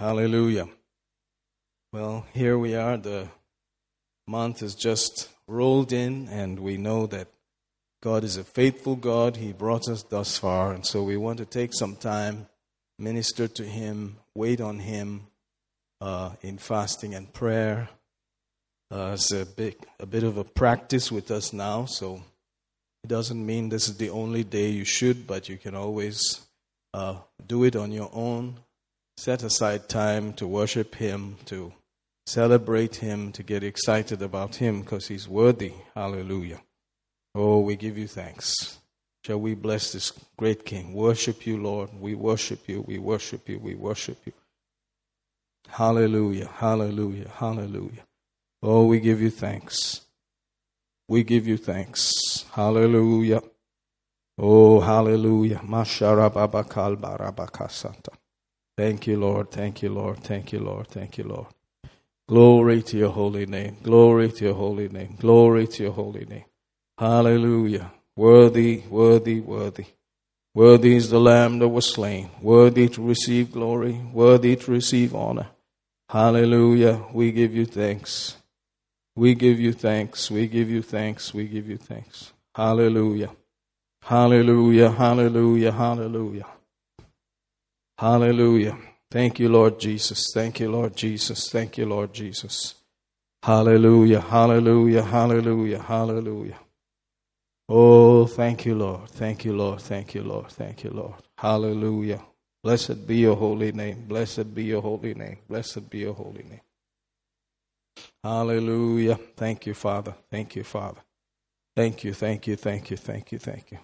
Hallelujah. Well, here we are. The month has just rolled in, and we know that God is a faithful God. He brought us thus far, and so we want to take some time, minister to Him, wait on Him in fasting and prayer. It's a bit of a practice with us now, so it doesn't mean this is the only day you should, but you can always do it on your own. Set aside time to worship Him, to celebrate Him, to get excited about Him, because He's worthy. Hallelujah. Oh, we give you thanks. Shall we bless this great King? Worship you, Lord. We worship you. We worship you. We worship you. Hallelujah. Hallelujah. Hallelujah. Oh, we give you thanks. We give you thanks. Hallelujah. Oh, hallelujah. Masharababakal barabakasanta. Thank you, Lord. Thank you, Lord. Thank you, Lord. Thank you, Lord. Glory to your holy name. Glory to your holy name. Glory to your holy name. Hallelujah. Worthy, worthy, worthy. Worthy is the Lamb that was slain. Worthy to receive glory. Worthy to receive honor. Hallelujah. We give you thanks. We give you thanks. We give you thanks. We give you thanks. Hallelujah. Hallelujah. Hallelujah. Hallelujah. Hallelujah. Thank you, Lord Jesus. Thank you, Lord Jesus. Thank you, Lord Jesus. Hallelujah. Hallelujah. Hallelujah. Hallelujah. Oh, thank you, Lord. Thank you, Lord. Thank you, Lord. Thank you, Lord. Hallelujah. Blessed be your holy name. Blessed be your holy name. Blessed be your holy name. Hallelujah. Thank you, Father. Thank you, Father. Thank you. Thank you. Thank you. Thank you. Thank you.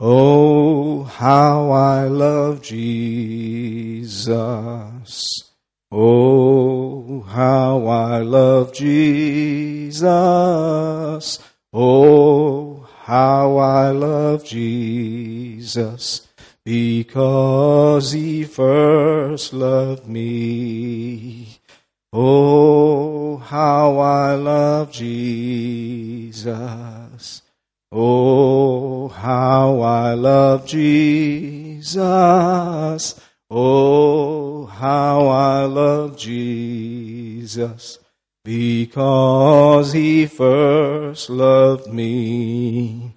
Oh, how I love Jesus. Oh, how I love Jesus. Oh, how I love Jesus. Because He first loved me. Oh, how I love Jesus. Oh, how I love Jesus. Oh, how I love Jesus. Because He first loved me.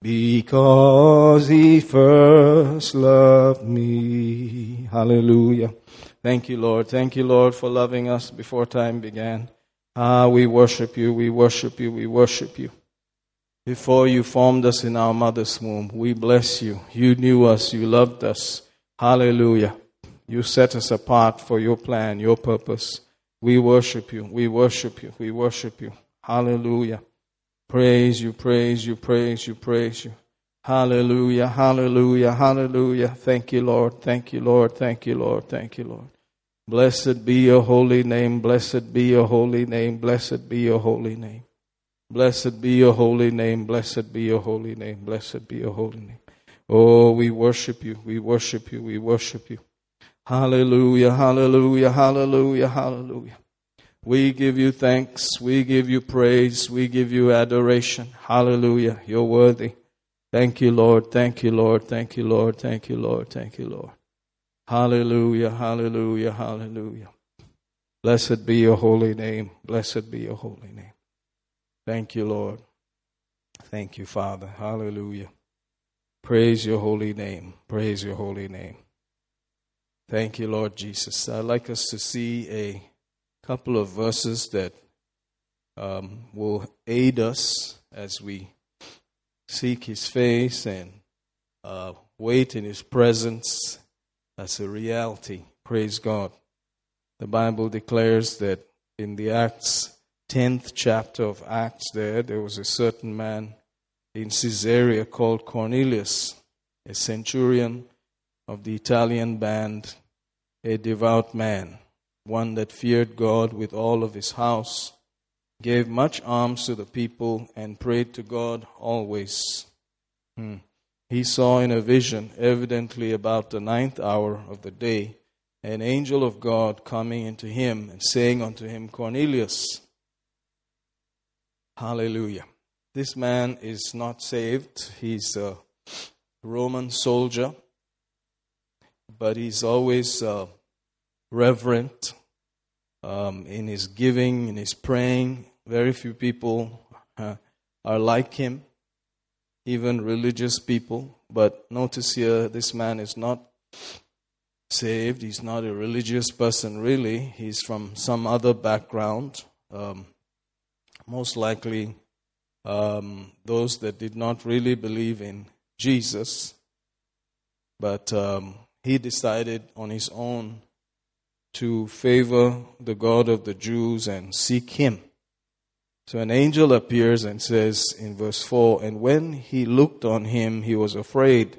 Because He first loved me. Hallelujah. Thank you, Lord. Thank you, Lord, for loving us before time began. Ah, we worship you. We worship you. We worship you. Before you formed us in our mother's womb, we bless you. You knew us. You loved us. Hallelujah. You set us apart for your plan, your purpose. We worship you. We worship you. We worship you. Hallelujah. Praise you, praise you, praise you, praise you. Hallelujah, hallelujah, hallelujah. Thank you, Lord. Thank you, Lord. Thank you, Lord. Thank you, Lord. Blessed be your holy name. Blessed be your holy name. Blessed be your holy name. Blessed be your holy name. Blessed be your holy name. Blessed be your holy name. Oh, we worship you. We worship you. We worship you. Hallelujah. Hallelujah. Hallelujah. Hallelujah. We give you thanks. We give you praise. We give you adoration. Hallelujah. You're worthy. Thank you, Lord. Thank you, Lord. Thank you, Lord. Thank you, Lord. Thank you, Lord. Hallelujah. Hallelujah. Hallelujah. Blessed be your holy name. Blessed be your holy name. Thank you, Lord. Thank you, Father. Hallelujah. Praise your holy name. Praise your holy name. Thank you, Lord Jesus. I'd like us to see a couple of verses that will aid us as we seek His face and wait in His presence as a reality. Praise God. The Bible declares that in the Acts 10th chapter of Acts there was a certain man in Caesarea called Cornelius, a centurion of the Italian band, a devout man, one that feared God with all of his house, gave much alms to the people, and prayed to God always. He saw in a vision, evidently about the 9th hour of the day, an angel of God coming into him and saying unto him, Cornelius. Hallelujah. This man is not saved. He's a Roman soldier, but he's always reverent in his giving, in his praying. Very few people are like him, even religious people. But notice here, this man is not saved. He's not a religious person, really. He's from some other background. Most likely, those that did not really believe in Jesus. But he decided on his own to favor the God of the Jews and seek him. So an angel appears and says in verse 4, "And when he looked on him, he was afraid,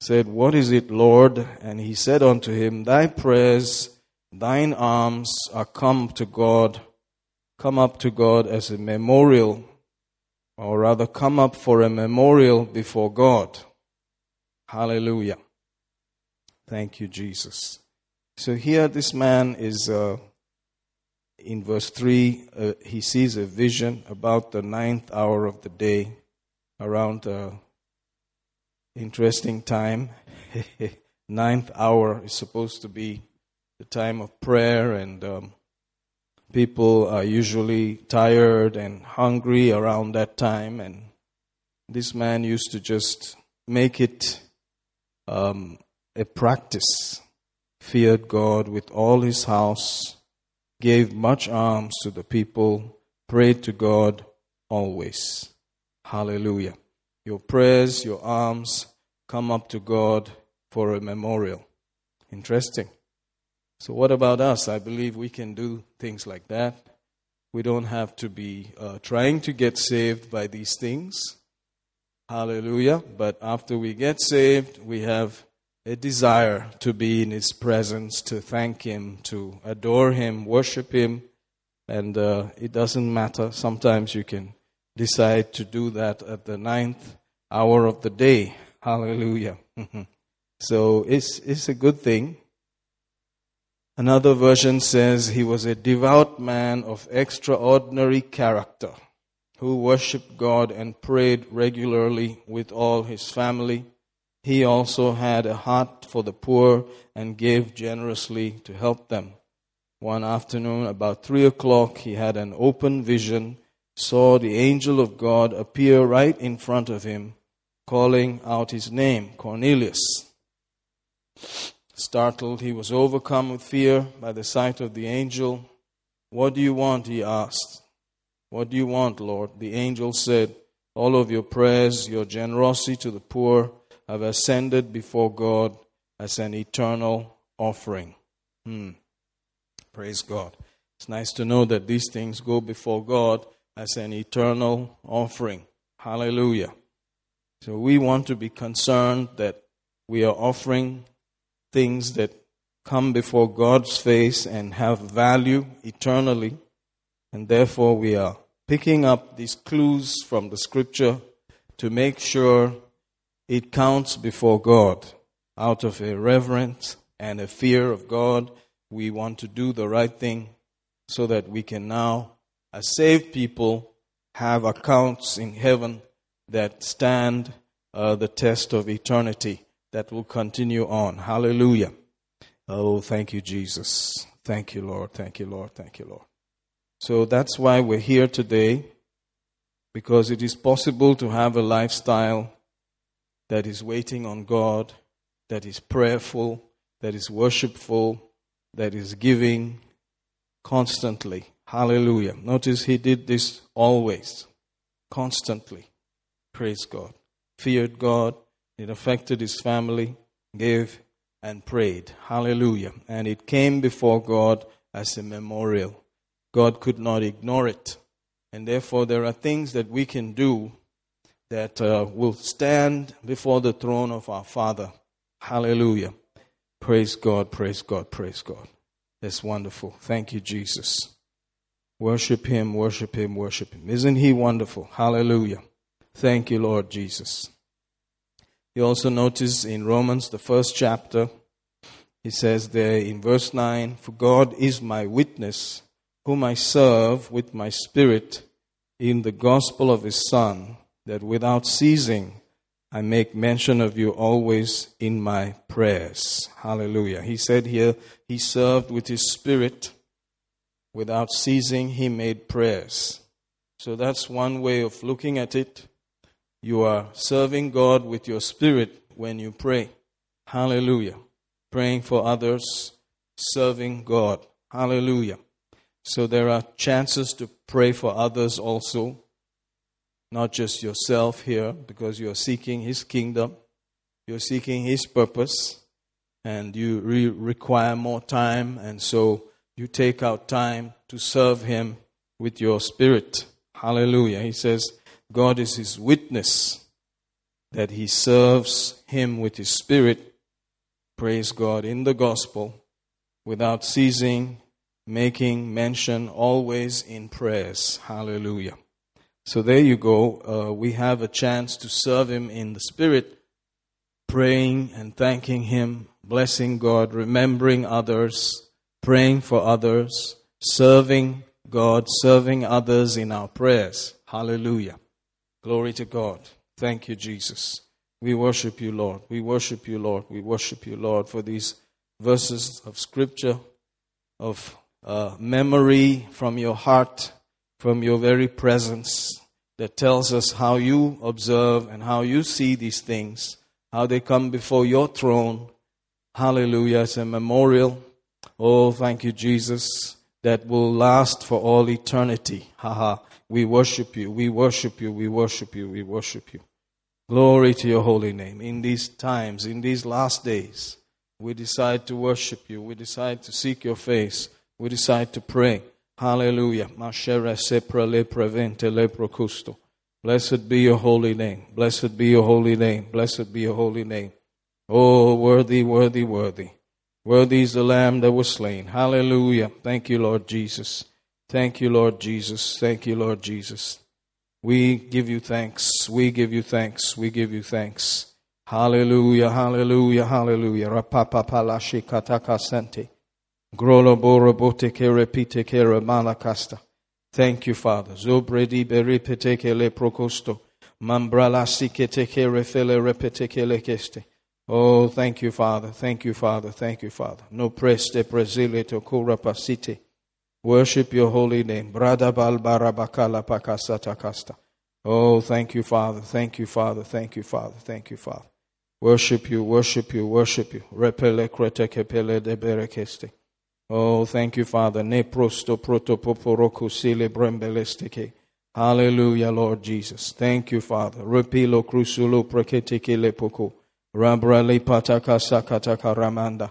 said, 'What is it, Lord?' And he said unto him, 'Thy prayers, thine alms are come up to God as a memorial, or rather come up for a memorial before God.'" Hallelujah. Thank you, Jesus. So here this man is, in verse 3, he sees a vision about the 9th hour of the day, around interesting time. 9th hour is supposed to be the time of prayer, and people are usually tired and hungry around that time. And this man used to just make it a practice. Feared God with all his house, gave much alms to the people, prayed to God always. Hallelujah. Your prayers, your alms come up to God for a memorial. Interesting. So what about us? I believe we can do things like that. We don't have to be trying to get saved by these things. Hallelujah. But after we get saved, we have a desire to be in his presence, to thank him, to adore him, worship him. And it doesn't matter. Sometimes you can decide to do that at the 9th hour of the day. Hallelujah. So it's a good thing. Another version says he was a devout man of extraordinary character, who worshipped God and prayed regularly with all his family. He also had a heart for the poor and gave generously to help them. One afternoon, about 3 o'clock, he had an open vision, saw the angel of God appear right in front of him, calling out his name, Cornelius. Startled, he was overcome with fear by the sight of the angel. "What do you want?" he asked. "What do you want, Lord?" The angel said, "All of your prayers, your generosity to the poor, have ascended before God as an eternal offering." Praise God. It's nice to know that these things go before God as an eternal offering. Hallelujah. So we want to be concerned that we are offering things that come before God's face and have value eternally. And therefore we are picking up these clues from the scripture to make sure it counts before God. Out of a reverence and a fear of God, we want to do the right thing so that we can now, as saved people, have accounts in heaven that stand the test of eternity, that will continue on. Hallelujah. Oh, thank you, Jesus. Thank you, Lord. Thank you, Lord. Thank you, Lord. So that's why we're here today, because it is possible to have a lifestyle that is waiting on God, that is prayerful, that is worshipful, that is giving constantly. Hallelujah. Notice he did this always, constantly. Praise God. Feared God. It affected his family, gave and prayed. Hallelujah. And it came before God as a memorial. God could not ignore it. And therefore there are things that we can do that will stand before the throne of our Father. Hallelujah. Praise God, praise God, praise God. That's wonderful. Thank you, Jesus. Worship him, worship him, worship him. Isn't he wonderful? Hallelujah. Thank you, Lord Jesus. You also notice in Romans, the 1st chapter, he says there in verse 9, "For God is my witness, whom I serve with my spirit in the gospel of his Son, that without ceasing I make mention of you always in my prayers. Hallelujah. He said here, he served with his spirit. Without ceasing, he made prayers. So that's one way of looking at it. You are serving God with your spirit when you pray. Hallelujah. Praying for others, serving God. Hallelujah. So there are chances to pray for others also. Not just yourself here, because you're seeking His kingdom. You're seeking His purpose. And you require more time. And so you take out time to serve Him with your spirit. Hallelujah. He says, God is His witness that He serves Him with His spirit. Praise God in the gospel. Without ceasing, making mention always in prayers. Hallelujah. So there you go. We have a chance to serve Him in the Spirit, praying and thanking Him, blessing God, remembering others, praying for others, serving God, serving others in our prayers. Hallelujah. Glory to God. Thank you, Jesus. We worship you, Lord. We worship you, Lord. We worship you, Lord, for these verses of Scripture, of memory from your heart, from your very presence, that tells us how you observe and how you see these things, how they come before your throne. Hallelujah. It's a memorial. Oh, thank you, Jesus, that will last for all eternity. Ha-ha. We worship you. We worship you. We worship you. We worship you. Glory to your holy name. In these times, in these last days, we decide to worship you. We decide to seek your face. We decide to pray. Hallelujah. Blessed be your holy name. Blessed be your holy name. Blessed be your holy name. Oh, worthy, worthy, worthy. Worthy is the Lamb that was slain. Hallelujah. Thank you, Lord Jesus. Thank you, Lord Jesus. Thank you, Lord Jesus. We give you thanks. We give you thanks. We give you thanks. Hallelujah. Hallelujah. Hallelujah. Rapapapalashi kataka sente. Thank you, Father. Zobredi beripeteke le prokosto. Mambrala siketeke refele repeteke le keste. Oh, thank you, Father. Thank you, Father. Thank you, Father. No preste presile to kurapasite. Worship your holy name. Brada balbarabakala pakasata kasta. Oh, thank you, Father. Thank you, Father. Thank you, Father. Thank you, Father. Worship you, worship you, worship you. Repele kretekepele de berekeste. Oh, thank you, Father. Ne prosto protopoporoku sile brembelesteke. Hallelujah, Lord Jesus. Thank you, Father. Repilo crusulo preketeke lepoko. Rabra le pataka sakataka ramanda.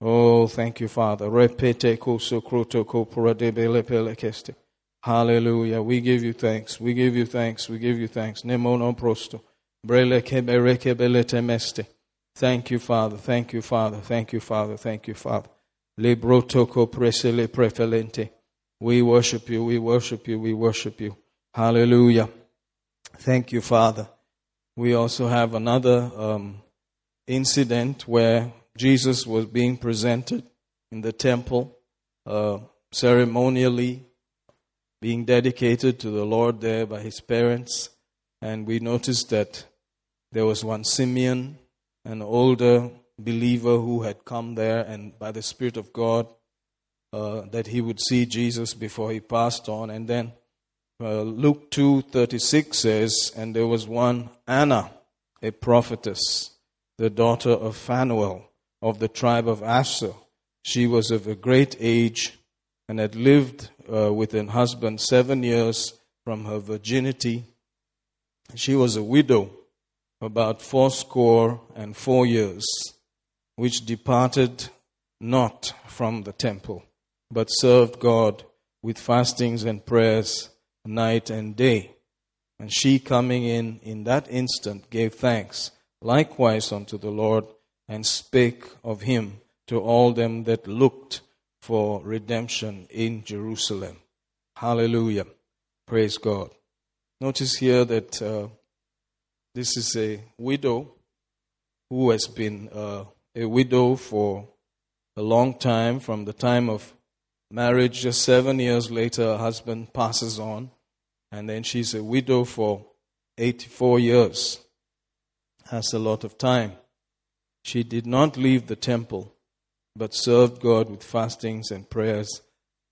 Oh, thank you, Father. Repete koso krotoko pradebelekeste. Hallelujah. We give you thanks. We give you thanks. We give you thanks. Nemono prosto. Thank you, Father. Thank you, Father. Thank you, Father. Thank you, Father. We worship you. We worship you. We worship you. Hallelujah. Thank you, Father. We also have another incident where Jesus was being presented in the temple, ceremonially being dedicated to the Lord there by his parents. And we noticed that there was one Simeon, an older believer who had come there, and by the Spirit of God, that he would see Jesus before he passed on. And then Luke 2:36 says, and there was one Anna, a prophetess, the daughter of Phanuel of the tribe of Asher. She was of a great age and had lived with an husband 7 years from her virginity. She was a widow, about 84 years, which departed not from the temple, but served God with fastings and prayers night and day. And she, coming in that instant, gave thanks likewise unto the Lord, and spake of him to all them that looked for redemption in Jerusalem. Hallelujah. Praise God. Notice here that this is a widow who has been a widow for a long time. From the time of marriage, just 7 years later, her husband passes on. And then she's a widow for 84 years. has a lot of time. She did not leave the temple, but served God with fastings and prayers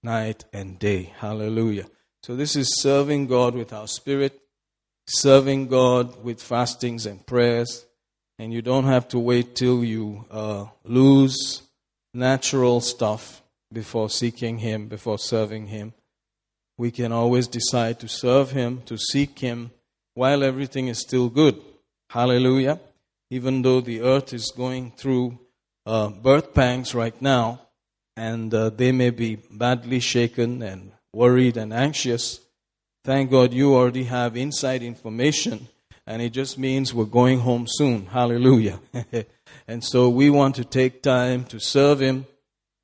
night and day. Hallelujah. So this is serving God with our spirit, serving God with fastings and prayers. And you don't have to wait till you lose natural stuff before seeking Him, before serving Him. We can always decide to serve Him, to seek Him, while everything is still good. Hallelujah. Even though the earth is going through birth pangs right now, and they may be badly shaken and worried and anxious, thank God you already have inside information, and it just means we're going home soon. Hallelujah. And so we want to take time to serve Him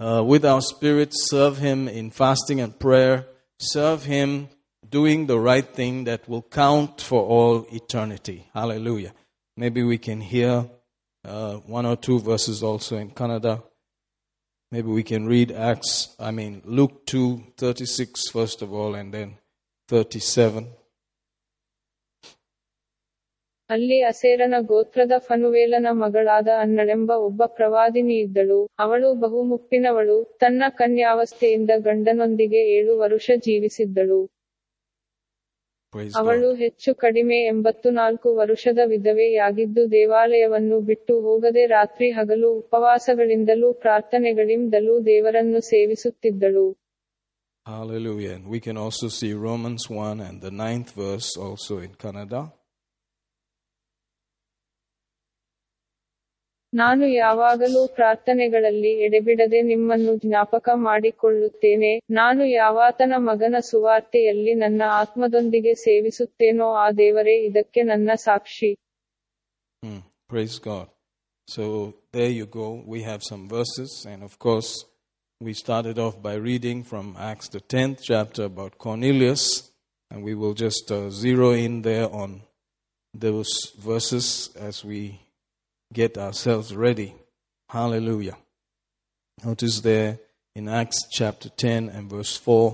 with our spirit, serve Him in fasting and prayer, serve Him doing the right thing that will count for all eternity. Hallelujah. Maybe we can hear one or two verses also in Kannada. Maybe we can read Luke 2:36 first of all, and then 37. ಅಲ್ಲಿ ಅಸೇರನ ಗೋತ್ರದ ಫನುವೇಲನ ಮಗಳಾದ ಅನ್ನಳೆಂಬ ಒಬ್ಬ ಪ್ರವಾದಿನಿ ಇದ್ದಳು. ಅವಳು ಬಹುಮುಪ್ಪಿನವಳು, ತನ್ನ ಕನ್ಯಾವಸ್ಥೆಯಿಂದ ಗಂಡನೊಂದಿಗೆ 7 ವರ್ಷ ಜೀವಿಸಿದ್ದಳು. ಅವಳು ಹೆಚ್ಚು ಕಡಿಮೆ 84 ವರ್ಷದ ವಿಧವೆಯಾಗಿದ್ದು, ದೇವಾಲಯವನ್ನು ಬಿಟ್ಟು ಹೋಗದೆ ರಾತ್ರಿ ಹಗಲು ಉಪವಾಸಗಳಿಂದಲೂ ಪ್ರಾರ್ಥನೆಗಳಿಂದಲೂ ದೇವರನ್ನು ಸೇವಿಸುತ್ತಿದ್ದಳು. Hallelujah. And we can also see Romans 1 and the 9th verse also in Kannada. ನಾನು ಯಾವಾಗಲೂ ಪ್ರಾರ್ಥನೆಗಳಲ್ಲಿ ಎಡೆಬಿಡದೆ ನಿಮ್ಮನ್ನು ಜ್ಞಾಪಕ ಮಾಡಿಕೊಳ್ಳುತ್ತೇನೆ. ನಾನು ಯಾವಾತನ ಮಗನ ಸುವಾರ್ತೆಯಲ್ಲಿ ನನ್ನ ಆತ್ಮದೊಂದಿಗೆ ಸೇವಿಸುತ್ತೇನೋ ಆ ದೇವರೇ ಇದಕ್ಕೆ ನನ್ನ ಸಾಕ್ಷಿ. Praise God. So there you go. We have some verses, and of course we started off by reading from Acts the 10th chapter about Cornelius, and we will just zero in there on those verses as we get ourselves ready. Hallelujah. Notice there in Acts chapter 10 and verse 4,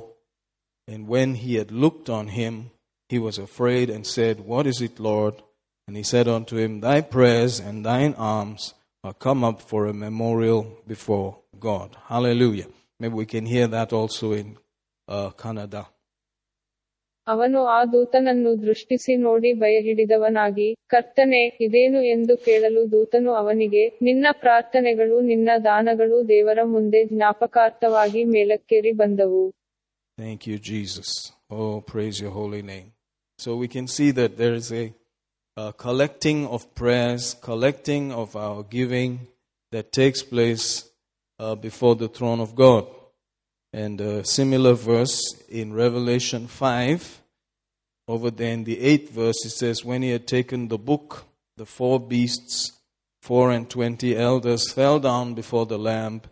and when he had looked on him, he was afraid and said, "What is it, Lord?" And he said unto him, "Thy prayers and thine alms are come up for a memorial before God." Hallelujah. Maybe we can hear that also in Kannada. ಅವನು ಆ ದೂತನನ್ನು ದೃಷ್ಟಿಸಿ ನೋಡಿ ಭಯಹಿಡಿದವನಾಗಿ, "ಕರ್ತನೇ, ಇದೇನು?" ಎಂದು ಕೇಳಲು ದೂತನು ಅವನಿಗೆ, "ನಿನ್ನ ಪ್ರಾರ್ಥನೆಗಳು ನಿನ್ನ ದಾನಗಳು ದೇವರ ಮುಂದೆ ಜ್ಞಾಪಕಾರ್ಥವಾಗಿ ಮೇಲಕ್ಕೇರಿ ಬಂದವು." Thank you, Jesus. Oh, praise your holy name. So we can see that there is a collecting of prayers, collecting of our giving that takes place before the throne of God. And a similar verse in Revelation 5, over there in the 8th verse, it says, "When he had taken the book, the 4 beasts, 24 elders fell down before the Lamb,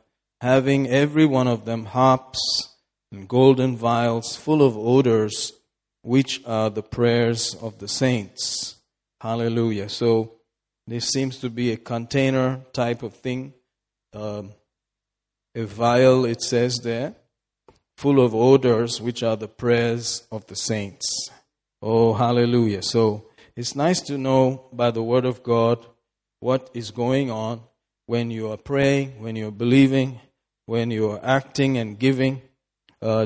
having every one of them harps and golden vials full of odors, which are the prayers of the saints." Hallelujah. So this seems to be a container type of thing, a vial, it says there, full of odors, which are the prayers of the saints. Oh, hallelujah. So it's nice to know by the word of God what is going on when you are praying, when you are believing, when you are acting and giving,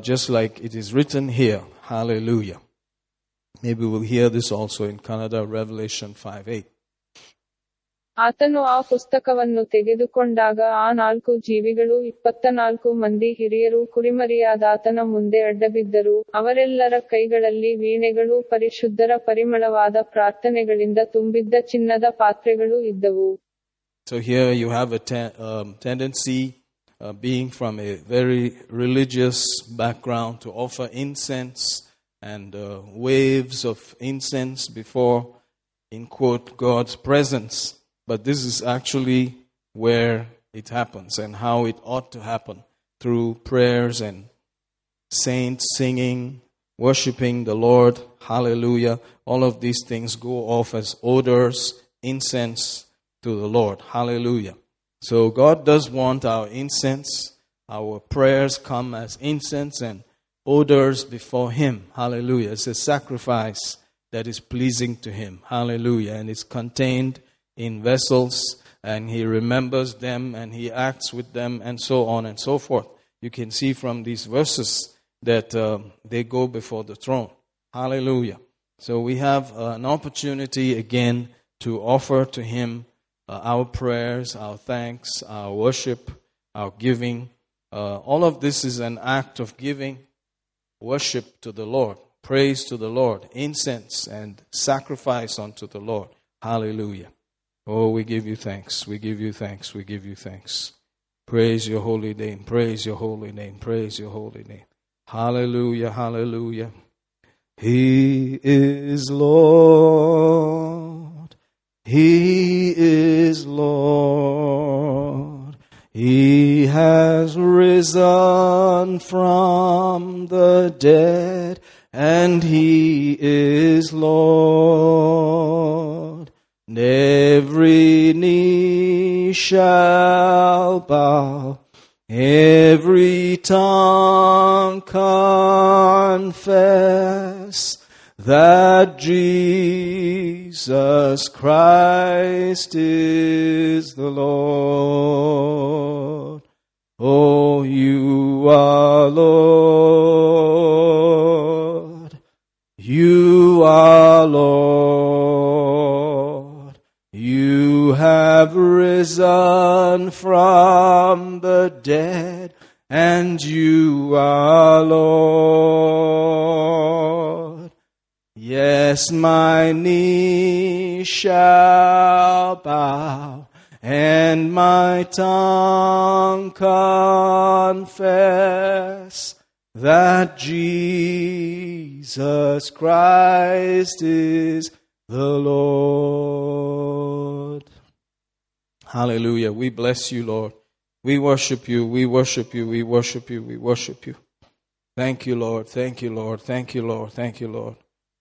just like it is written here. Hallelujah. Maybe we'll hear this also in Kannada, Revelation 5:8. ಆತನು ಆ ಪುಸ್ತಕವನ್ನು ತೆಗೆದುಕೊಂಡಾಗ ಆ 4 ಜೀವಿಗಳು 24 ಮಂದಿ ಹಿರಿಯರು ಕುರಿಮರಿಯಾದಾತನ ಮುಂದೆ ಅಡ್ಡಬಿದ್ದರು. ಅವರೆಲ್ಲರ ಕೈಗಳಲ್ಲಿ ವೀಣೆಗಳು, ಪರಿಶುದ್ಧರ ಪರಿಮಳವಾದ ಪ್ರಾರ್ಥನೆಗಳಿಂದ ತುಂಬಿದ್ದ ಚಿನ್ನದ ಪಾತ್ರೆಗಳು ಇದ್ದವು. So here you have a tendency, being from a very religious background, to offer incense and waves of incense before, in quote, God's presence. But this is actually where it happens and how it ought to happen, through prayers and saints singing, worshiping the Lord. Hallelujah. All of these things go off as odors, incense to the Lord. Hallelujah. So God does want our incense. Our prayers come as incense and odors before Him. Hallelujah. It's a sacrifice that is pleasing to Him. Hallelujah. And it's contained in vessels, and he remembers them, and he acts with them, and so on and so forth. You can see from these verses that they go before the throne. Hallelujah. So we have an opportunity again to offer to him our prayers, our thanks, our worship, our giving. All of this is an act of giving worship to the Lord, praise to the Lord, incense and sacrifice unto the Lord. Hallelujah. Oh, we give you thanks. We give you thanks. We give you thanks. Praise your holy name. Praise your holy name. Praise your holy name. Hallelujah. Hallelujah. He is Lord. He is Lord. He has risen from the dead, and he is Lord. And every knee shall bow, every tongue confess that Jesus Christ is the Lord. Oh, you are Lord. You are Lord. You have risen from the dead, and you are Lord. Yes, my knee shall bow, and my tongue confess that Jesus Christ is the Lord. Hallelujah. We bless you, Lord. We worship you. We worship you. We worship you. We worship you. Thank you, Lord. Thank you, Lord. Thank you, Lord. Thank you, Lord.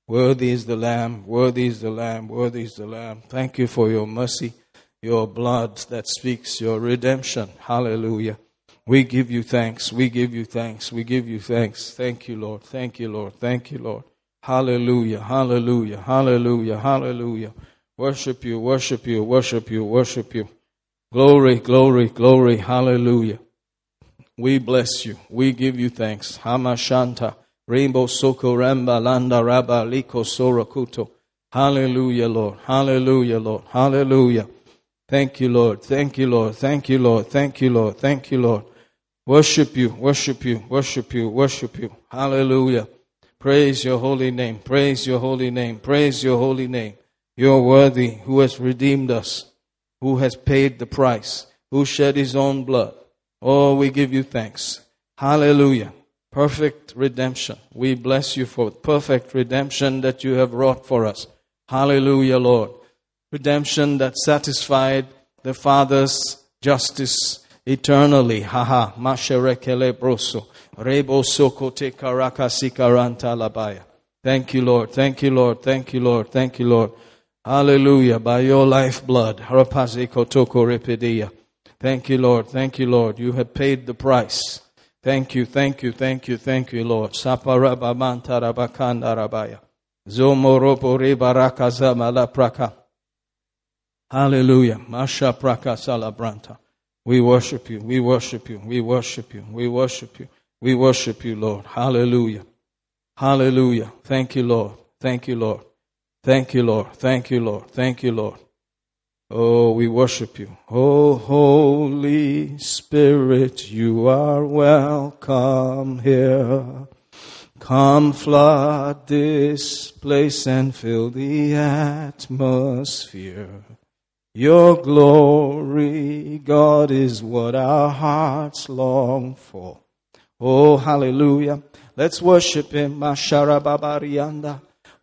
Worthy is the Lamb, worthy is the Lamb, worthy is the Lamb. Thank you for your mercy, your blood that speaks, your redemption. Hallelujah. We give you thanks, we give you thanks, we give you thanks. Thank you, Lord, thank you, Lord, thank you, Lord. Hallelujah, hallelujah, hallelujah, hallelujah. Worship you, worship you, worship you, worship you. Glory, glory, glory, hallelujah. We bless you, we give you thanks. Hamashanta. Rainbow Soko Ramba Landa Rabba Liko Sorakuto. Hallelujah, Lord. Hallelujah, Lord. Hallelujah. Thank you, Lord. Thank you, Lord. Thank you, Lord. Thank you, Lord. Thank you, Lord. Worship you. Worship you. Worship you. Worship you. Hallelujah. Praise your holy name. Praise your holy name. Praise your holy name. You're worthy, who has redeemed us, who has paid the price, who shed his own blood. Oh, we give you thanks. Hallelujah. Perfect redemption. We bless you for perfect redemption that you have wrought for us. Hallelujah, Lord. Redemption that satisfied the Father's justice eternally. Haha. Masherekele broso. Rebo sokote karakasikaranta labaya. Thank you, Lord. Thank you, Lord. Thank you, Lord. Thank you, Lord. Hallelujah. By your lifeblood. Harapazi kotoko repedia. Thank you, Lord. Thank you, Lord. You have paid the price. Thank you, thank you, thank you, thank you, Lord. Saparaba manta rabakanda rabaya. Zomoropo rebaraka zamala praka. Hallelujah. Masha praka salabranta. We worship you, we worship you, we worship you, we worship you, we worship you, Lord. Hallelujah. Hallelujah. Thank you, Lord. Thank you, Lord. Thank you, Lord. Thank you, Lord. Thank you, Lord. Oh, we worship you. Oh, Holy Spirit, you are welcome here. Come flood this place and fill the atmosphere. Your glory, God, is what our hearts long for. Oh, hallelujah. Let's worship him. Masharababarianda.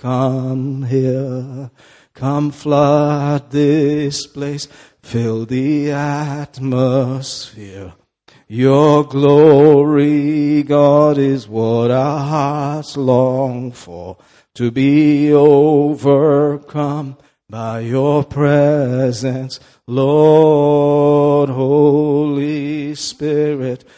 Come here, Come flood this place, fill the atmosphere. Your glory, God, is what our hearts long for, to be overcome by your presence. Lord, Holy Spirit,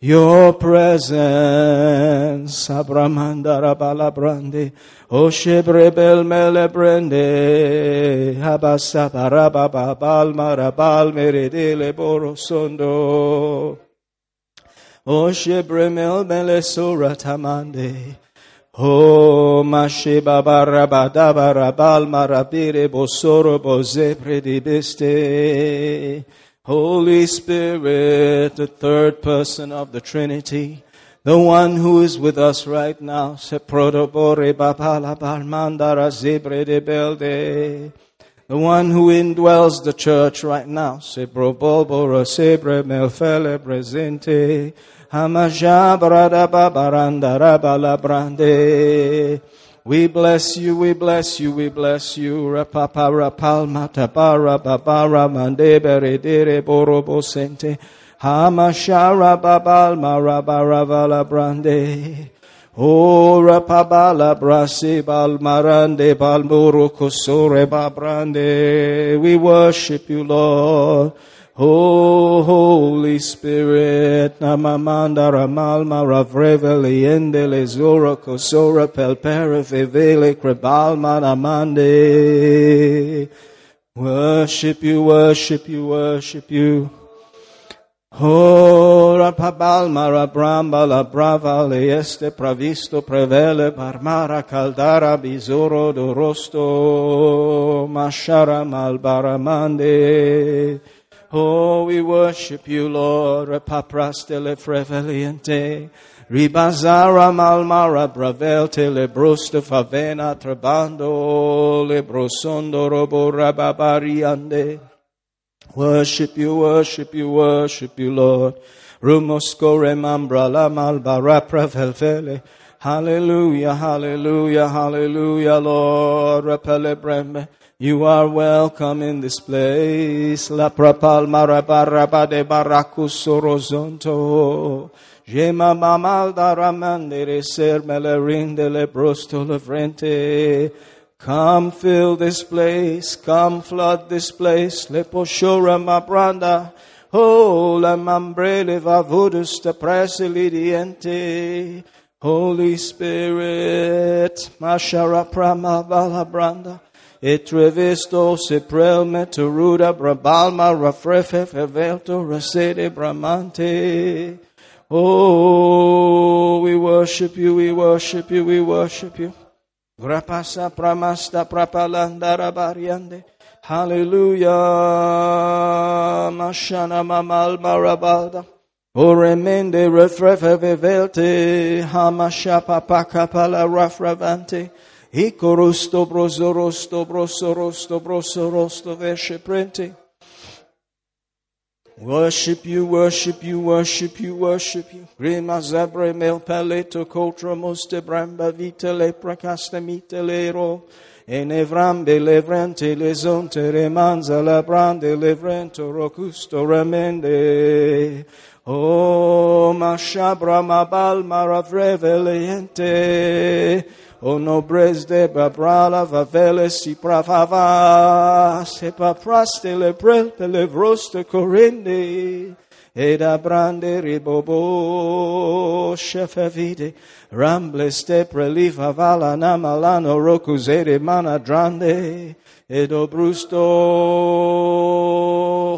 your presence, Abramandarabalbrande, Oshebrebel melebrande, Habasabarababal marabal meredele borosondo, Oshebremel melesoratamande. Oh, Masheba barabada barabal marabire bosoro boze predibiste. Holy Spirit, the third person of the Trinity, the one who is with us right now. Seprodobore babala balmandara zebre de belde. The one who indwells the church right now. Sebrobobora sebre melfele presente. We bless you, we bless you, we bless you. Rapapara palma tapara babara mandebere dere borobo sente. Hamashara babal marabaravala brande. O rapabala brasi balmarande balmuru kosore babrande. We worship you, Lord. Oh, Holy Spirit, Namamanda Ramalma Ravreveli Endele Zora Kosora Pelpera Vivele Krebalma Namande. Worship you, worship you, worship you. Oh, Rapabalma Rabramba La Brava Leeste Pravisto Prevele Barmara Caldara Bizoro Dorosto Mashara Malbaramande. Oh, we worship you, Lord. Repaprastele freveliente. Ribazara malmara bravelte lebrosto favena trabando lebrosondo robo rababariande. Worship you, worship you, worship you, Lord. Rumoscore mambra la malbara pravelfele. Hallelujah, hallelujah, hallelujah, Lord. Repelebreme. You are welcome in this place. La prapalma rabaraba de baracus orozonto. Jema mamal daramande reser melerinde lebrosto levrente. Come fill this place. Come flood this place. Leposhora mabranda. Oh, la mambrele vavudus te presilidiente. Holy Spirit. Mashara prama valabranda. Etrevisto se prelme teruda brabalma rafrefe fevelto resede bramante. Oh, we worship you, we worship you, we worship you. Grapasa pramasta prapalanda rabariande. Hallelujah. Mashana mamalma rabalda. O remende refrefe fevelte. Hamashapa pakapala rafravante. Ikorosto brosorosto brosorosto brosorosto vesheprente. Worship you, worship you, worship you, worship you. Rima zabre mel paleto cotramoste bramba vitele pracaste mitelero. Enevrambe levrente lesonte remanza labrande levrento rocusto remende. O mashabra mabal maravreveliente. O nobres de babrala vavele si pravava, sepa praste le prelte le vroste corinde, ed abrande ribobo, shefevide, rambles te preliva vala namalano rocuzere manadrande, ed obrusto,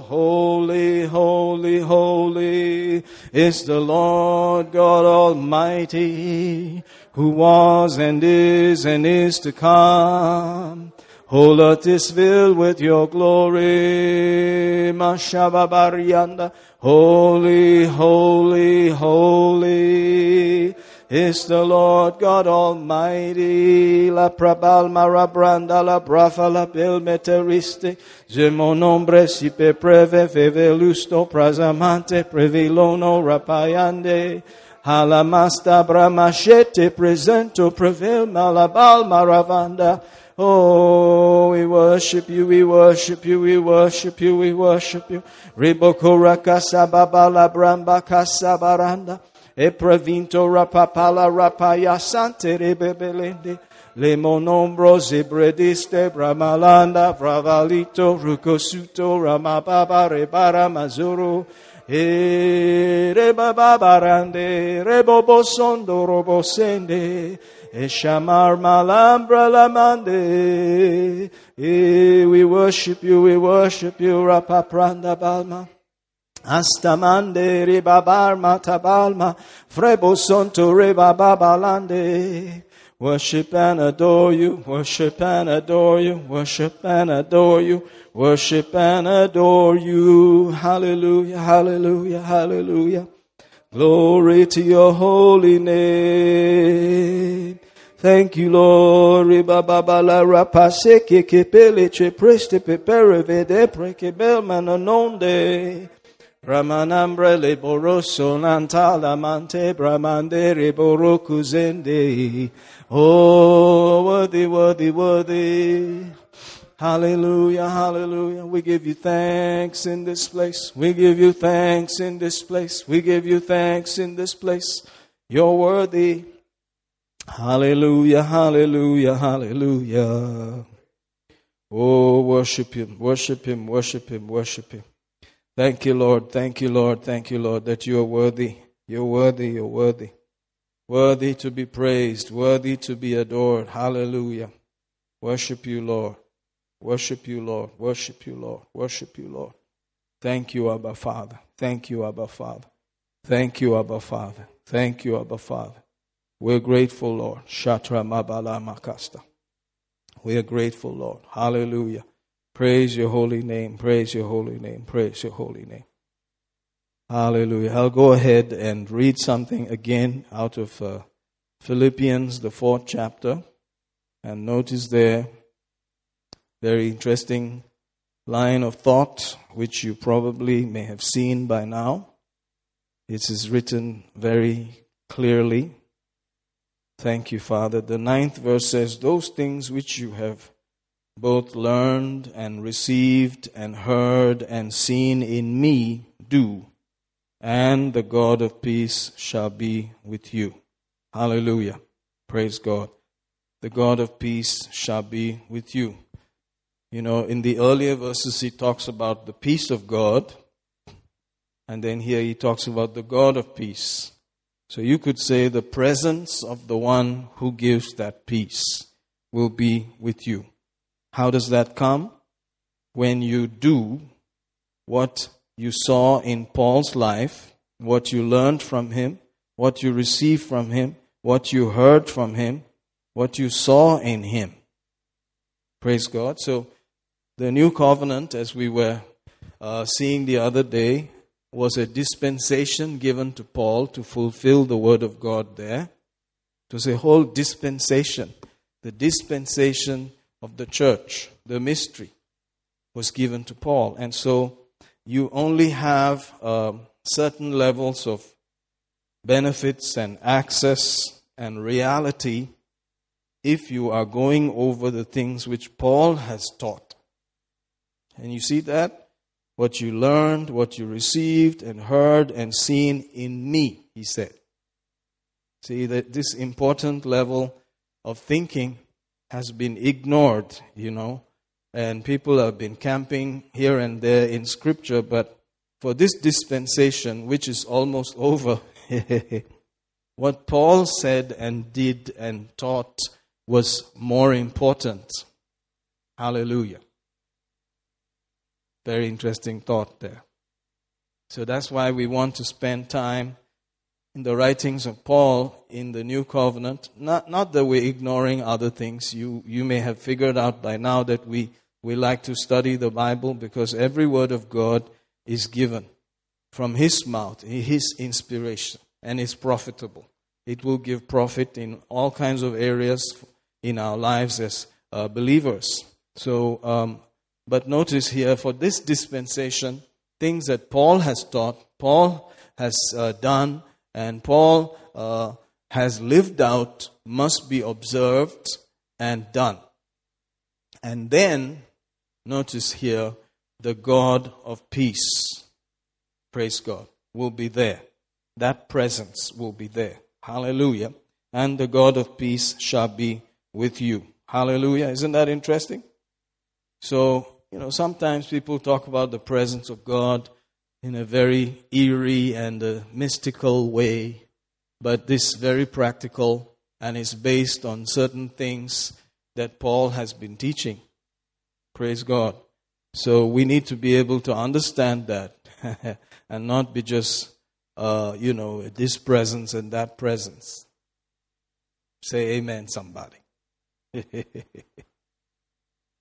holy, holy, holy, is the Lord God Almighty, who was and is to come. whole earth is filled with your glory. Mashababarianda. Holy, holy, holy is the Lord God Almighty. La prabal marabranda la brafa la pel meteriste. Je mon nombre si pe preve vevelusto prazamante previlono rapayande. Halamasta bramachete presento prevel malabal maravanda. Oh, we worship you, we worship you, we worship you, we worship you. Ribokora kasababa la bramba kasabaranda. Epravinto rapapala rapaya sante rebebelende. Le monombro zebrediste bramalanda bravalito rukosuto ramababa rebara mazuru. Rebabarande rebobosondo robosende. Eshamar malambra lamande. We worship you, we worship you. Rapapranda balma. Astamande rebabar matabalma. Frebosonto rebababalande. Worship and adore you, worship and adore you, worship and adore you, worship and adore you. Hallelujah, hallelujah, hallelujah. Glory to your holy name. Thank you, Lord. Ribababala rapaseke kepele chepreste pepere vede prekebelmano nonde. Ramanambre le boroso nantala mante bramandere boroku zende. Oh, worthy, worthy, worthy. Hallelujah, hallelujah. We give you thanks in this place. We give you thanks in this place. We give you thanks in this place. You're worthy. Hallelujah, hallelujah, hallelujah. Oh, worship him, worship him, worship him, worship him. Thank you, Lord. Thank you, Lord. Thank you, Lord, that you are worthy. You're worthy. You're worthy. Worthy to be praised. Worthy to be adored. Hallelujah. Worship you, Lord. Worship you, Lord. Worship you, Lord. Worship you, Lord. Thank you, Abba Father. Thank you, Abba Father. Thank you, Abba Father. Thank you, Abba Father. We're grateful, Lord. Shatra Mabala Makasta. We are grateful, Lord. Hallelujah. Praise your holy name. Praise your holy name. Praise your holy name. Hallelujah. I'll go ahead and read something again out of Philippians, the 4th chapter. And notice there, very interesting line of thought, which you probably may have seen by now. It is written very clearly. Thank you, Father. The 9th verse says, those things which you have both learned and received and heard and seen in me, do, and the God of peace shall be with you. Hallelujah. Praise God. The God of peace shall be with you. You know, in the earlier verses, he talks about the peace of God, and then here he talks about the God of peace. So you could say the presence of the one who gives that peace will be with you. How does that come? When you do what you saw in Paul's life, what you learned from him, what you received from him, what you heard from him, what you saw in him. Praise God. So the new covenant, as we were seeing the other day, was a dispensation given to Paul to fulfill the word of God there. It was a whole dispensation. The dispensation of the church, the mystery, was given to Paul. And so you only have certain levels of benefits and access and reality if you are going over the things which Paul has taught. And you see that? What you learned, what you received and heard and seen in me, he said. See, that this important level of thinking has been ignored, you know, and people have been camping here and there in Scripture. But for this dispensation, which is almost over, what Paul said and did and taught was more important. Hallelujah. Very interesting thought there. So that's why we want to spend time in the writings of Paul in the New Covenant, not that we're ignoring other things. You may have figured out by now that we like to study the Bible because every word of God is given from His mouth, His inspiration, and is profitable. It will give profit in all kinds of areas in our lives as believers. So, but notice here, for this dispensation, things that Paul has taught, Paul has done, and Paul has lived out must be observed and done. And then, notice here, the God of peace, praise God, will be there. That presence will be there. Hallelujah. And the God of peace shall be with you. Hallelujah. Isn't that interesting? So, you know, sometimes people talk about the presence of God in a very eerie and a mystical way, but this is very practical and is based on certain things that Paul has been teaching. Praise God. So we need to be able to understand that and not be just, this presence and that presence. Say amen, somebody.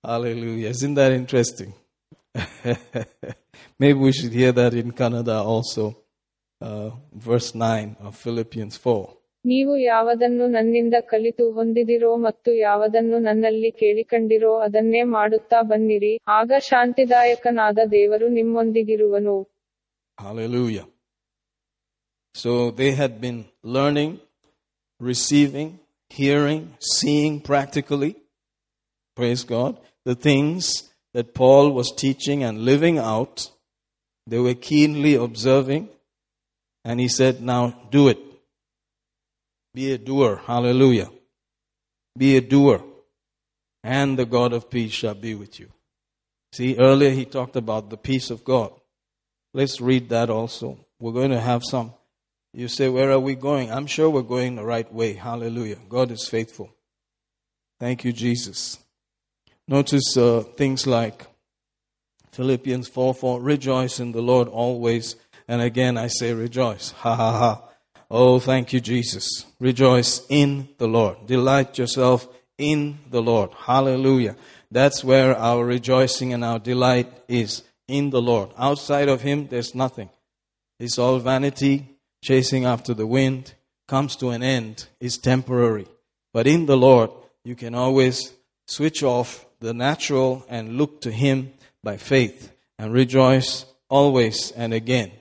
Hallelujah. Isn't that interesting? Maybe we should hear that in Kannada also. Verse 9 of Philippians 4. ನೀವು ಯಾವದನ್ನು ನನ್ನಿಂದ ಕಲಿತು ಹೊಂದಿದಿರೋ ಮತ್ತು ಯಾವದನ್ನು ನನ್ನಲ್ಲಿ ಕೇಳಿಕೊಂಡಿರೋ ಅದನ್ನೇ ಮಾಡುತ್ತಾ ಬನ್ನಿರಿ, ಆಗ ಶಾಂತಿದಾಯಕನಾದ ದೇವರು ನಿಮ್ಮೊಂದಿಗಿರುವನು. Hallelujah. So they had been learning, receiving, hearing, seeing practically, praise God, the things that Paul was teaching and living out. They were keenly observing, and he said, now do it. Be a doer. Hallelujah. Be a doer. And the God of peace shall be with you. See, earlier he talked about the peace of God. Let's read that also. We're going to have some. You say, where are we going? I'm sure we're going the right way. Hallelujah. God is faithful. Thank you, Jesus. Notice things like Philippians 4:4. Rejoice in the Lord always. And again, I say rejoice. Ha, ha, ha. Oh, thank you, Jesus. Rejoice in the Lord. Delight yourself in the Lord. Hallelujah. That's where our rejoicing and our delight is, in the Lord. Outside of Him, there's nothing. It's all vanity, chasing after the wind, comes to an end, is temporary. But in the Lord, you can always switch off the natural and look to Him by faith and rejoice always and again.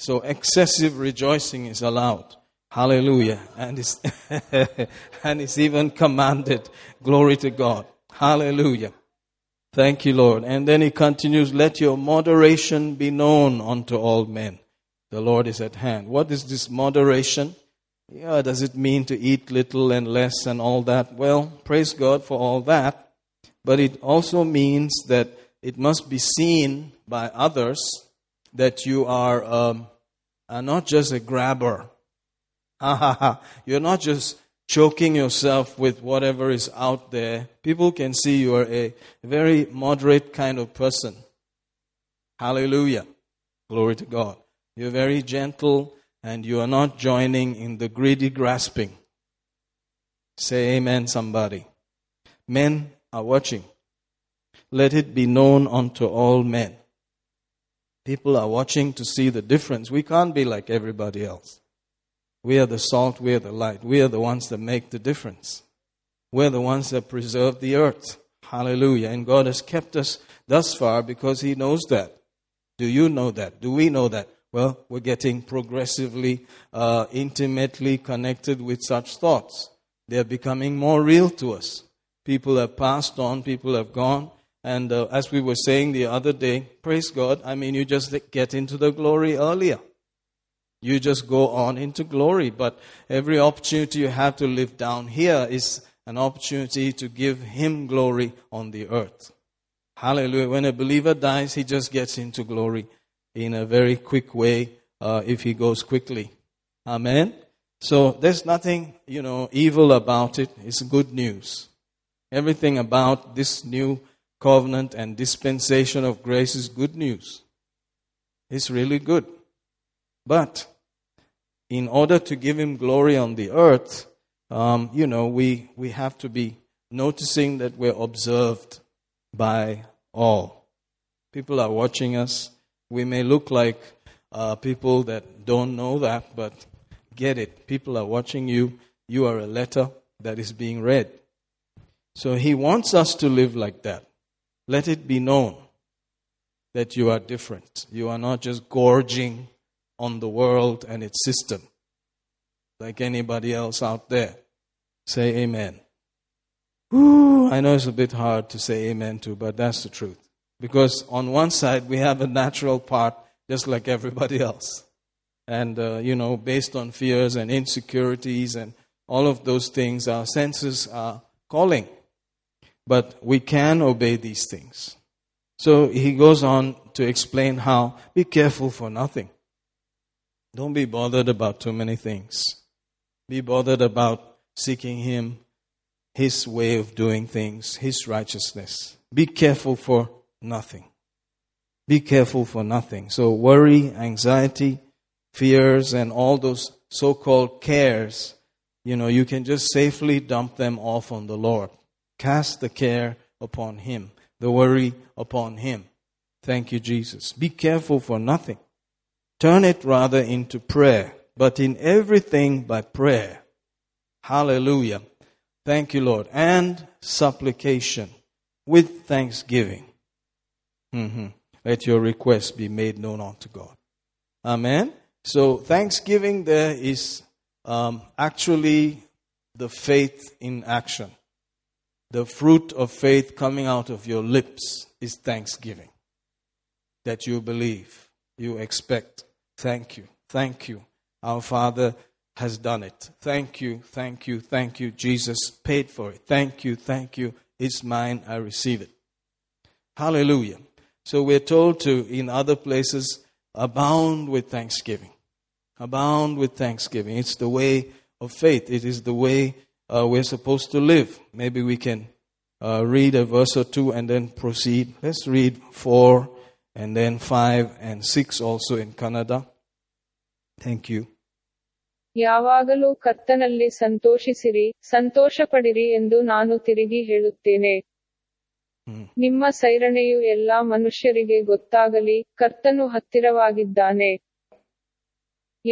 So excessive rejoicing is allowed. Hallelujah. And it's, and it's even commanded. Glory to God. Hallelujah. Thank you, Lord. And then he continues, let your moderation be known unto all men. The Lord is at hand. What is this moderation? Yeah, does it mean to eat little and less and all that? Well, praise God for all that. But it also means that it must be seen by others that you are not just a grabber. You're not just choking yourself with whatever is out there. People can see you are a very moderate kind of person. Hallelujah. Glory to God. You're very gentle and you are not joining in the greedy grasping. Say amen, somebody. Men are watching. Let it be known unto all men. People are watching to see the difference. We can't be like everybody else. We are the salt, we are the light. We are the ones that make the difference. We are the ones that preserve the earth. Hallelujah. And God has kept us thus far because He knows that. Do you know that? Do we know that? Well, we're getting progressively, intimately connected with such thoughts. They're becoming more real to us. People have passed on, people have gone. And as we were saying the other day, praise God, I mean, you just get into the glory earlier. You just go on into glory. But every opportunity you have to live down here is an opportunity to give Him glory on the earth. Hallelujah. When a believer dies, he just gets into glory in a very quick way if he goes quickly. Amen. So there's nothing, evil about it. It's good news. Everything about this new covenant and dispensation of grace is good news. It's really good. But in order to give him glory on the earth, we have to be noticing that we're observed by all. People are watching us. We may look like people that don't know that, but get it. People are watching you. You are a letter that is being read. So he wants us to live like that. Let it be known that you are different. You are not just gorging on the world and its system like anybody else out there. Say amen. Ooh, I know it's a bit hard to say amen to, but that's the truth. Because on one side, we have a natural part just like everybody else. And, based on fears and insecurities and all of those things, our senses are calling. But we can obey these things. So he goes on to explain how be careful for nothing. Don't be bothered about too many things. Be bothered about seeking him, his way of doing things, his righteousness. Be careful for nothing. Be careful for nothing. So worry, anxiety, fears, and all those so-called cares, you can just safely dump them off on the Lord. Cast the care upon him, the worry upon him. Thank you, Jesus. Be careful for nothing. Turn it rather into prayer, but in everything by prayer. Hallelujah. Thank you, Lord. And supplication with thanksgiving. Let your requests be made known unto God. Amen. So thanksgiving there is actually the faith in action. The fruit of faith coming out of your lips is thanksgiving. That you believe, you expect. Thank you, thank you. Our Father has done it. Thank you, thank you, thank you. Jesus paid for it. Thank you, thank you. It's mine, I receive it. Hallelujah. So we're told to, in other places, abound with thanksgiving. Abound with thanksgiving. It's the way of faith. It is the way we're supposed to live. Maybe we can read a verse or two and then proceed. Let's read 4 and then 5 and 6 also in Kannada. Thank you. ಯಾವಾಗಲೂ ಕರ್ತನಲ್ಲಿ ಸಂತೋಷಿಸಿರಿ, ಸಂತೋಷಪಡಿರಿ ಎಂದು ನಾನು ತಿರುಗಿ ಹೇಳುತ್ತೇನೆ. ನಿಮ್ಮ ಸೈರಣೆಯು ಎಲ್ಲಾ ಮನುಷ್ಯರಿಗೆ ಗೊತ್ತಾಗಲಿ, ಕರ್ತನು ಹತ್ತಿರವಾಗಿದ್ದಾನೆ.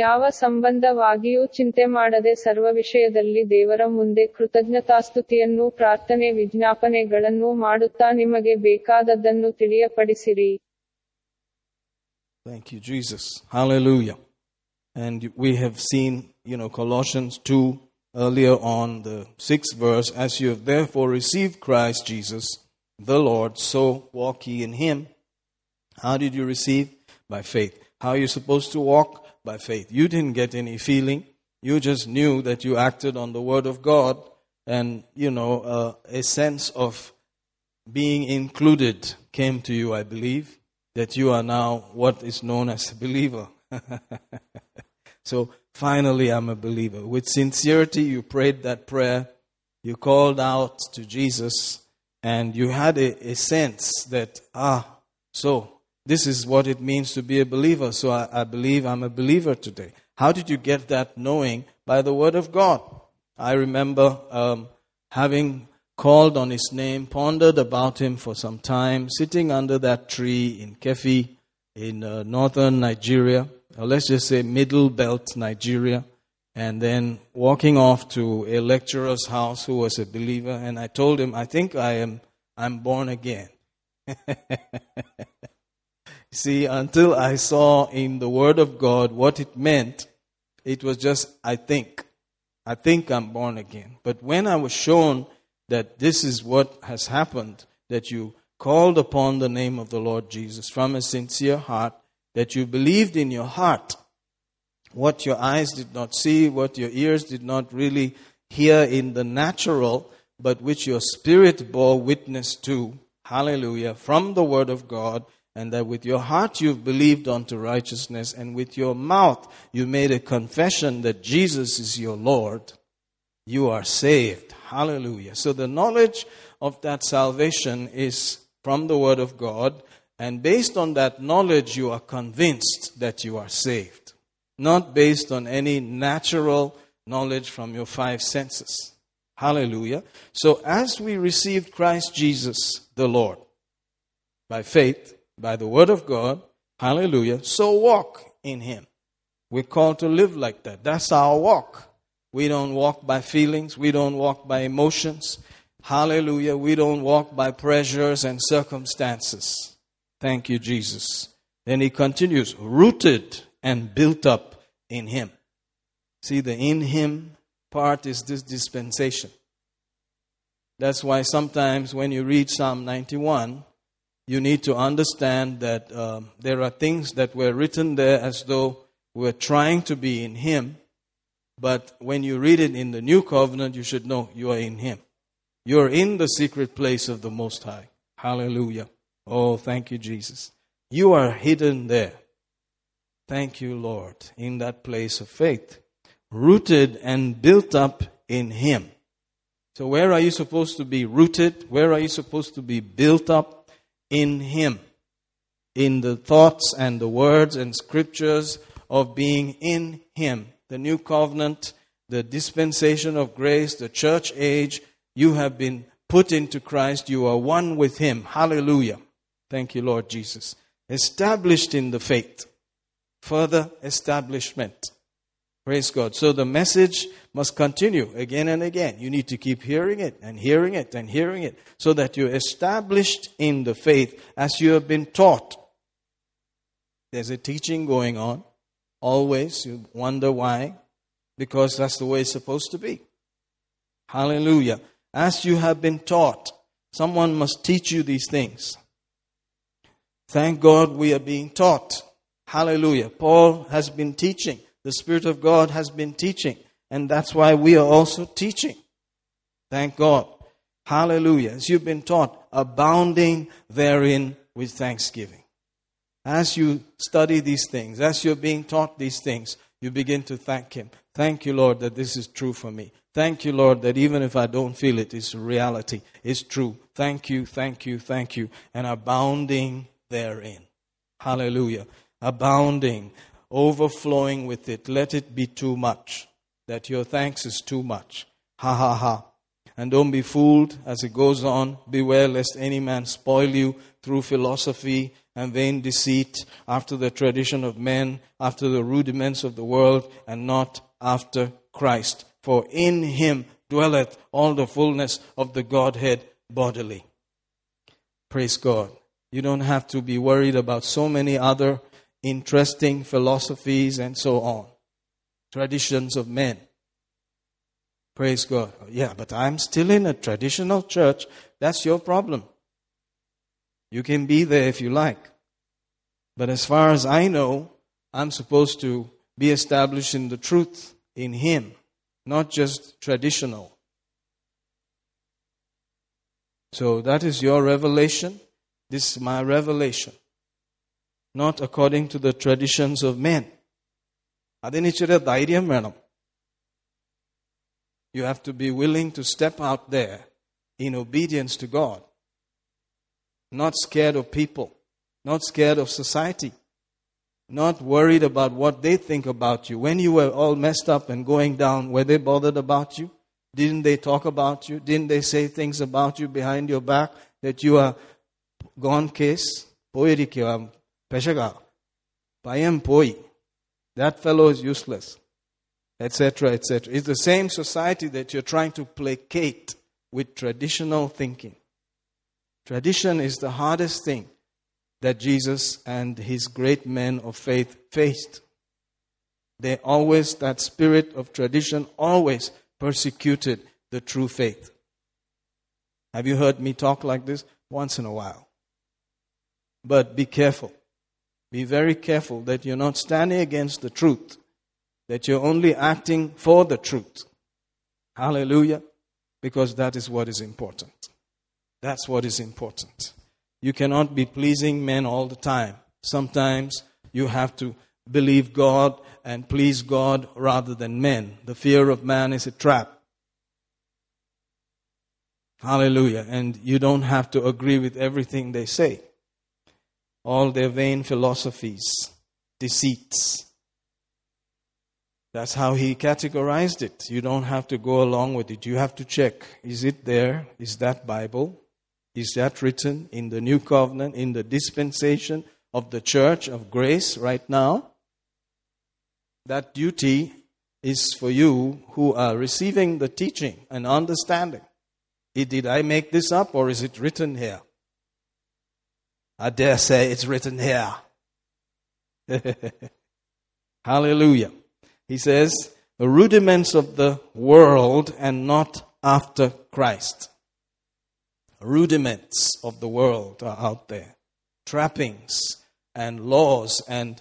ಯಾವ ಸಂಬಂಧವಾಗಿಯೂ ಚಿಂತೆ ಮಾಡದೆ ಸರ್ವ ವಿಷಯದಲ್ಲಿ ದೇವರ ಮುಂದೆ ಕೃತಜ್ಞತಾಸ್ತುತಿಯನ್ನೂ ಪ್ರಾರ್ಥನೆ ವಿಜ್ಞಾಪನೆಗಳನ್ನೂ ಮಾಡುತ್ತಾ ನಿಮಗೆ ಬೇಕಾದದ್ದನ್ನು ತಿಳಿಯಪಡಿಸಿರಿ. Thank you, Jesus. Hallelujah. And we have seen, Colossians 2 earlier on the 6th verse, as you have therefore received Christ Jesus, the Lord, so walk ye in him. How did you receive? By faith. How are you supposed to walk? By faith. You didn't get any feeling. You just knew that you acted on the word of God and, a sense of being included came to you, I believe, that you are now what is known as a believer. So, finally, I'm a believer. With sincerity, you prayed that prayer. You called out to Jesus. And you had a sense that, so this is what it means to be a believer. So I believe I'm a believer today. How did you get that knowing? By the word of God. I remember having called on his name, pondered about him for some time, sitting under that tree in Keffi in northern Nigeria, or let's just say middle belt Nigeria, and then walking off to a lecturer's house who was a believer, and I told him, I think I'm born again. See, until I saw in the Word of God what it meant, it was just, I think I'm born again. But when I was shown that this is what has happened, that you called upon the name of the Lord Jesus from a sincere heart, that you believed in your heart, what your eyes did not see, what your ears did not really hear in the natural, but which your spirit bore witness to, hallelujah, from the word of God, and that with your heart you've believed unto righteousness, and with your mouth you made a confession that Jesus is your Lord, you are saved. Hallelujah. So the knowledge of that salvation is from the word of God, and based on that knowledge you are convinced that you are saved. not based on any natural knowledge from your five senses. Hallelujah. So as we received Christ Jesus the Lord, by faith, by the word of God, hallelujah, so walk in him. We're called to live like that. That's our walk. We don't walk by feelings. We don't walk by emotions. Hallelujah. We don't walk by pressures and circumstances. Thank you, Jesus. Then he continues, rooted and built up in him. See, the in him part is this dispensation. That's why sometimes when you read Psalm 91, you need to understand that there are things that were written there as though we're trying to be in him. But when you read it in the new covenant, you should know you are in him. You're in the secret place of the Most High. Hallelujah. Oh, thank you, Jesus. You are hidden there. Thank you, Lord, in that place of faith. Rooted and built up in him. So where are you supposed to be rooted? Where are you supposed to be built up? In him. In the thoughts and the words and scriptures of being in him. The new covenant, the dispensation of grace, the church age, you have been put into Christ. You are one with him. Hallelujah. Thank you, Lord Jesus. Established in the faith. Further establishment. Praise God. So the message must continue again and again. You need to keep hearing it and hearing it and hearing it so that you're established in the faith as you have been taught. There's a teaching going on. Always, you wonder why, because that's the way it's supposed to be. Hallelujah. As you have been taught, someone must teach you these things. Thank God we are being taught. Hallelujah. Paul has been teaching. The Spirit of God has been teaching. And that's why we are also teaching. Thank God. Hallelujah. As you've been taught, abounding therein with thanksgiving. As you study these things, as you're being taught these things, you begin to thank him. Thank you, Lord, that this is true for me. Thank you, Lord, that even if I don't feel it, it's reality. It's true. Thank you, thank you, thank you. And abounding therein. Hallelujah. Abounding, overflowing with it. Let it be too much, that your thanks is too much. Ha, ha, ha. And don't be fooled as it goes on. Beware lest any man spoil you through philosophy and vain deceit, after the tradition of men, after the rudiments of the world, and not after Christ. For in him dwelleth all the fullness of the Godhead bodily. Praise God. You don't have to be worried about so many other interesting philosophies and so on. Traditions of men. Praise God. Yeah, but I'm still in a traditional church. That's your problem. You can be there if you like. But as far as I know, I'm supposed to be established in the truth in him, not just traditional. So that is your revelation. This is my revelation. Not according to the traditions of men. You have to be willing to step out there in obedience to God. Not scared of people, not scared of society, not worried about what they think about you. When you were all messed up and going down, were they bothered about you? Didn't they talk about you? Didn't they say things about you behind your back that you are gone case? That fellow is useless, etc., etc. It's the same society that you're trying to placate with traditional thinking. Tradition is the hardest thing that Jesus and his great men of faith faced. They always, that spirit of tradition always persecuted the true faith. Have you heard me talk like this? Once in a while. But be careful. Be very careful that you're not standing against the truth. That you're only acting for the truth. Hallelujah. Because that is what is important. That's what is important. You cannot be pleasing men all the time. Sometimes you have to believe God and please God rather than men. The fear of man is a trap. Hallelujah. And you don't have to agree with everything they say. All their vain philosophies, deceits. That's how he categorized it. You don't have to go along with it. You have to check. Is it there? Is that Bible? Is that written in the new covenant, in the dispensation of the church of grace right now? That duty is for you who are receiving the teaching and understanding. Did I make this up or is it written here? I dare say it's written here. Hallelujah. He says, the rudiments of the world and not after Christ. Rudiments of the world are out there. Trappings and laws and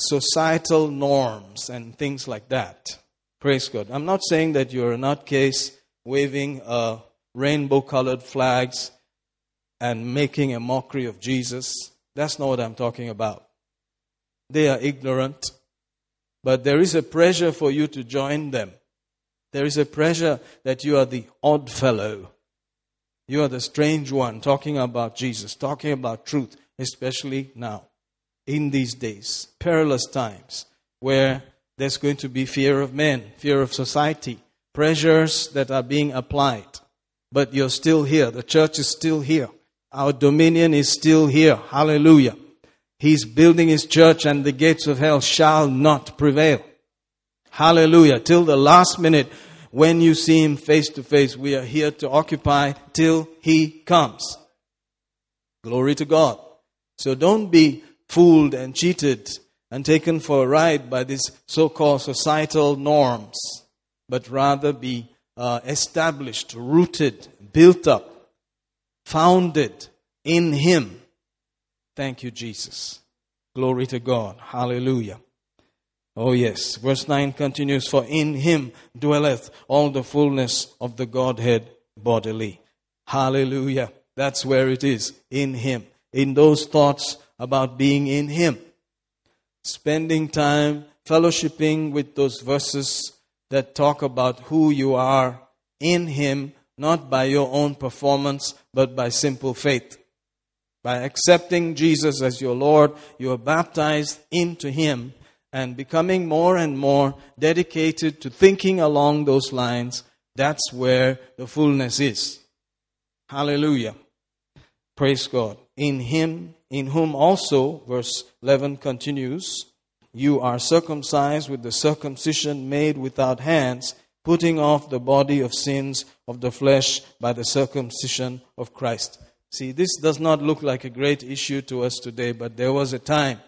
societal norms and things like that. Praise God. I'm not saying that you're in that case waving rainbow-colored flags and making a mockery of Jesus. That's not what I'm talking about. They are ignorant, but there is a pressure for you to join them. There is a pressure that you are the odd fellow. You are the strange one talking about Jesus, talking about truth, especially now, in these days, perilous times, where there's going to be fear of men, fear of society, pressures that are being applied. But you're still here. The church is still here. Our dominion is still here. Hallelujah. He's building his church and the gates of hell shall not prevail. Hallelujah. Till the last minute, when you see him face to face, we are here to occupy till he comes. Glory to God. So don't be fooled and cheated and taken for a ride by these so-called societal norms, but rather be established, rooted, built up, founded in him. Thank you, Jesus. Glory to God. Hallelujah. Oh, yes. Verse 9 continues, for in him dwelleth all the fullness of the Godhead bodily. Hallelujah. That's where it is, in him. In those thoughts about being in him. Spending time fellowshipping with those verses that talk about who you are in him, not by your own performance, but by simple faith. By accepting Jesus as your Lord, you are baptized into him and becoming more and more dedicated to thinking along those lines. That's where the fullness is. Hallelujah. Praise God. In him, in whom also, verse 11 continues, you are circumcised with the circumcision made without hands, putting off the body of sins of the flesh by the circumcision of Christ. See, this does not look like a great issue to us today, but there was a time.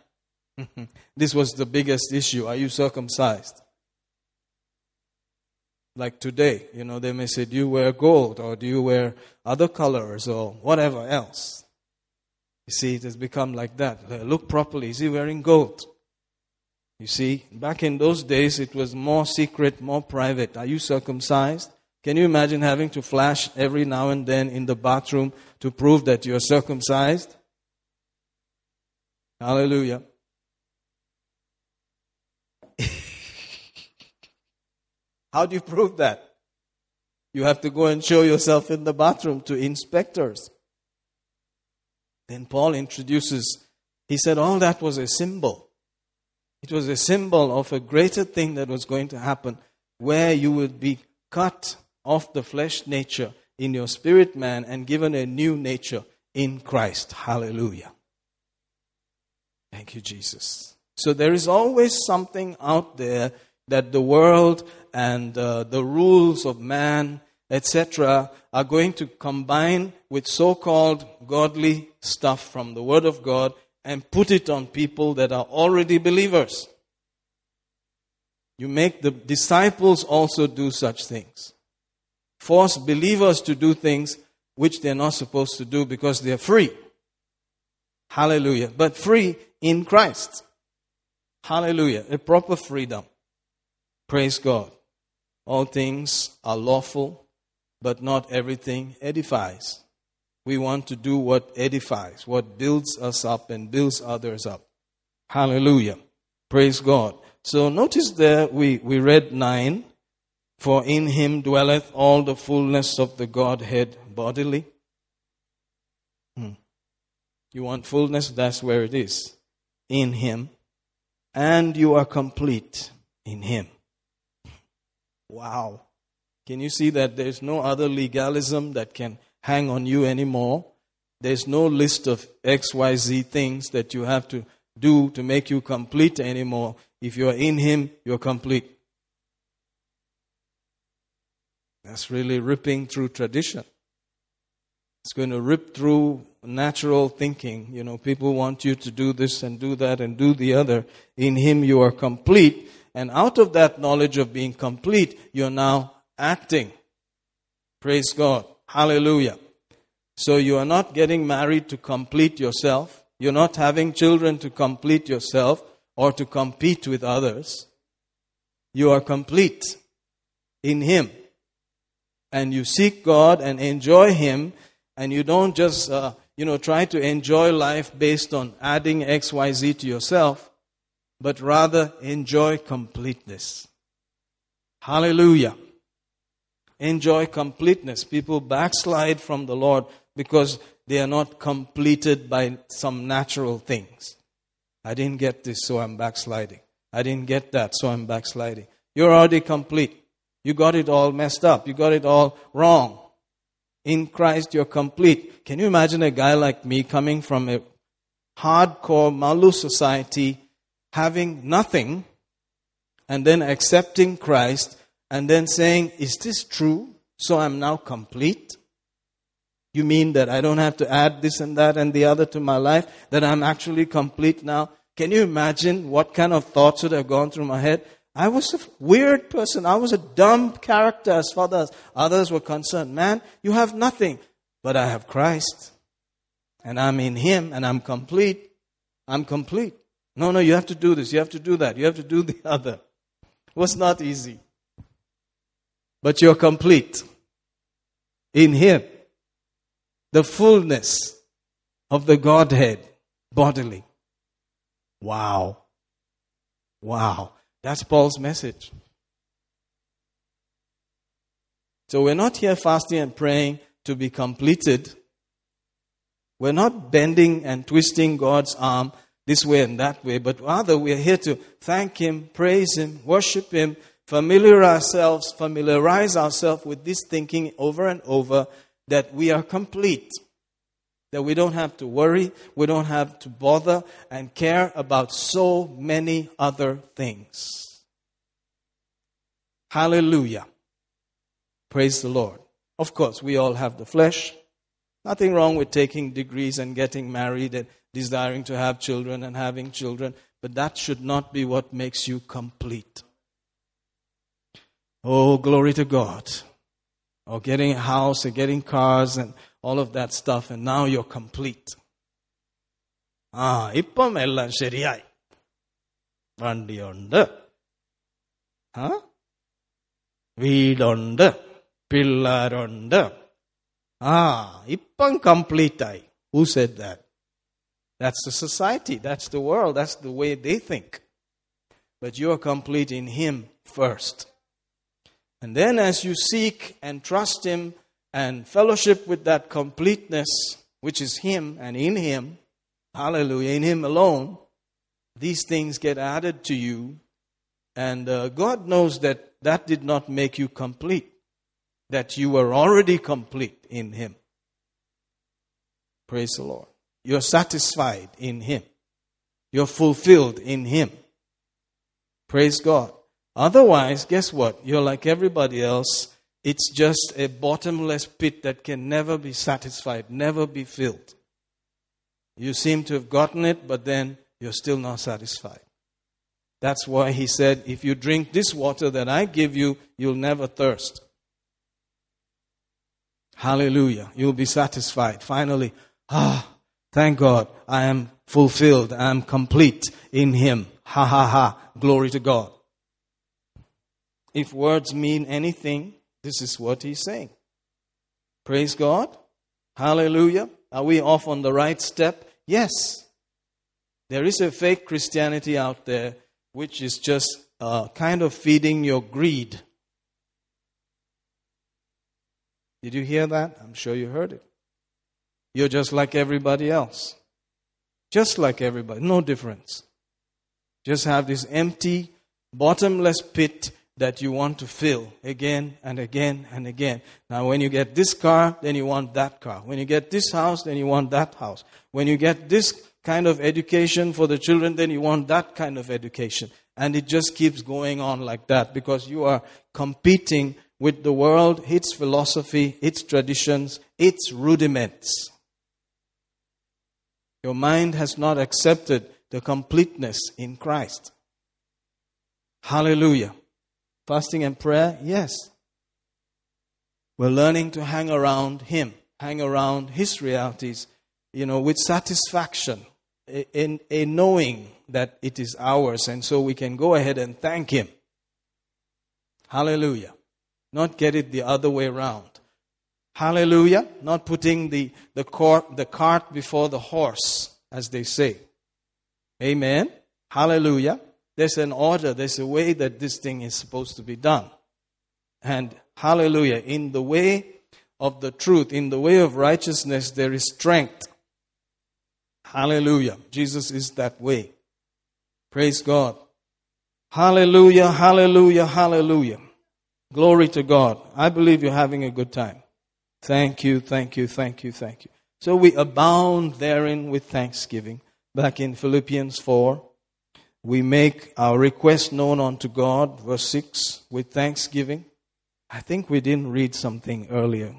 This was the biggest issue. Are you circumcised? Like today, you know, they may say, do you wear gold or do you wear other colors or whatever else? You see, it has become like that. Look properly. Is he wearing gold? You see, back in those days, it was more secret, more private. Are you circumcised? Can you imagine having to flash every now and then in the bathroom to prove that you're circumcised? Hallelujah. How do you prove that? You have to go and show yourself in the bathroom to inspectors. Then Paul introduces, he said all that was a symbol. It was a symbol of a greater thing that was going to happen where you would be cut off the flesh nature in your spirit man and given a new nature in Christ. Hallelujah. Thank you, Jesus. So there is always something out there that the world and the rules of man, etc., are going to combine with so-called godly stuff from the Word of God and put it on people that are already believers. You make the disciples also do such things. Force believers to do things which they're not supposed to do because they're free. Hallelujah. But free in Christ. Hallelujah. A proper freedom. Praise God. All things are lawful, but not everything edifies. We want to do what edifies, what builds us up and builds others up. Hallelujah. Praise God. So notice there we read 9. For in him dwelleth all the fullness of the Godhead bodily. You want fullness? That's where it is. In him. And you are complete in him. Wow. Can you see that there's no other legalism that can hang on you anymore? There's no list of XYZ things that you have to do to make you complete anymore. If you're in Him, you're complete. That's really ripping through tradition. It's going to rip through natural thinking. You know, people want you to do this and do that and do the other. In Him, you are complete. And out of that knowledge of being complete, you're now acting. Praise God. Hallelujah. So you are not getting married to complete yourself. You're not having children to complete yourself or to compete with others. You are complete in Him. And you seek God and enjoy Him. And you don't just, try to enjoy life based on adding X, Y, Z to yourself, but rather enjoy completeness. Hallelujah. Enjoy completeness. People backslide from the Lord because they are not completed by some natural things. I didn't get this, so I'm backsliding. I didn't get that, so I'm backsliding. You're already complete. You got it all messed up. You got it all wrong. In Christ, you're complete. Can you imagine a guy like me coming from a hardcore Malu society, having nothing, and then accepting Christ, and then saying, is this true? So I'm now complete? You mean that I don't have to add this and that and the other to my life? That I'm actually complete now? Can you imagine what kind of thoughts would have gone through my head? I was a weird person. I was a dumb character as far as others were concerned. Man, you have nothing. But I have Christ. And I'm in Him and I'm complete. I'm complete. No, you have to do this. You have to do that. You have to do the other. It was not easy. But you're complete in Him. The fullness of the Godhead bodily. Wow. Wow. That's Paul's message. So we're not here fasting and praying to be completed. We're not bending and twisting God's arm this way and that way, but rather we're here to thank Him, praise Him, worship Him, familiarize ourselves with this thinking over and over that we are complete. That we don't have to worry, we don't have to bother and care about so many other things. Hallelujah. Praise the Lord. Of course, we all have the flesh. Nothing wrong with taking degrees and getting married and desiring to have children and having children, but that should not be what makes you complete. Oh, glory to God. Or getting a house and getting cars and all of that stuff, and now you're complete. Ippam ellam seriyai. Vandi undu. Veedundu. Pillarundu. Ippam complete ai. Who said that? That's the society. That's the world. That's the way they think. But you're complete in Him first. And then as you seek and trust Him, and fellowship with that completeness, which is Him and in Him, hallelujah, in Him alone, these things get added to you. And God knows that did not make you complete, that you were already complete in Him. Praise the Lord. You're satisfied in Him. You're fulfilled in Him. Praise God. Otherwise, guess what? You're like everybody else. It's just a bottomless pit that can never be satisfied, never be filled. You seem to have gotten it, but then you're still not satisfied. That's why He said, if you drink this water that I give you, you'll never thirst. Hallelujah. You'll be satisfied. Finally, thank God, I am fulfilled. I am complete in Him. Ha ha ha. Glory to God. If words mean anything, this is what He's saying. Praise God. Hallelujah. Are we off on the right step? Yes. There is a fake Christianity out there which is just kind of feeding your greed. Did you hear that? I'm sure you heard it. You're just like everybody else. Just like everybody. No difference. Just have this empty, bottomless pit that you want to fill again and again and again. Now, when you get this car, then you want that car. When you get this house, then you want that house. When you get this kind of education for the children, then you want that kind of education. And it just keeps going on like that because you are competing with the world, its philosophy, its traditions, its rudiments. Your mind has not accepted the completeness in Christ. Hallelujah. Fasting and prayer, yes. We're learning to hang around Him, hang around His realities, with satisfaction, in knowing that it is ours, and so we can go ahead and thank Him. Hallelujah. Not get it the other way around. Hallelujah. Not putting the cart before the horse, as they say. Amen. Hallelujah. There's an order. There's a way that this thing is supposed to be done. And hallelujah, in the way of the truth, in the way of righteousness, there is strength. Hallelujah. Jesus is that way. Praise God. Hallelujah, hallelujah, hallelujah. Glory to God. I believe you're having a good time. Thank you, thank you, thank you, thank you. So we abound therein with thanksgiving. Back in Philippians 4, we make our request known unto God, verse 6, with thanksgiving. I think we didn't read something earlier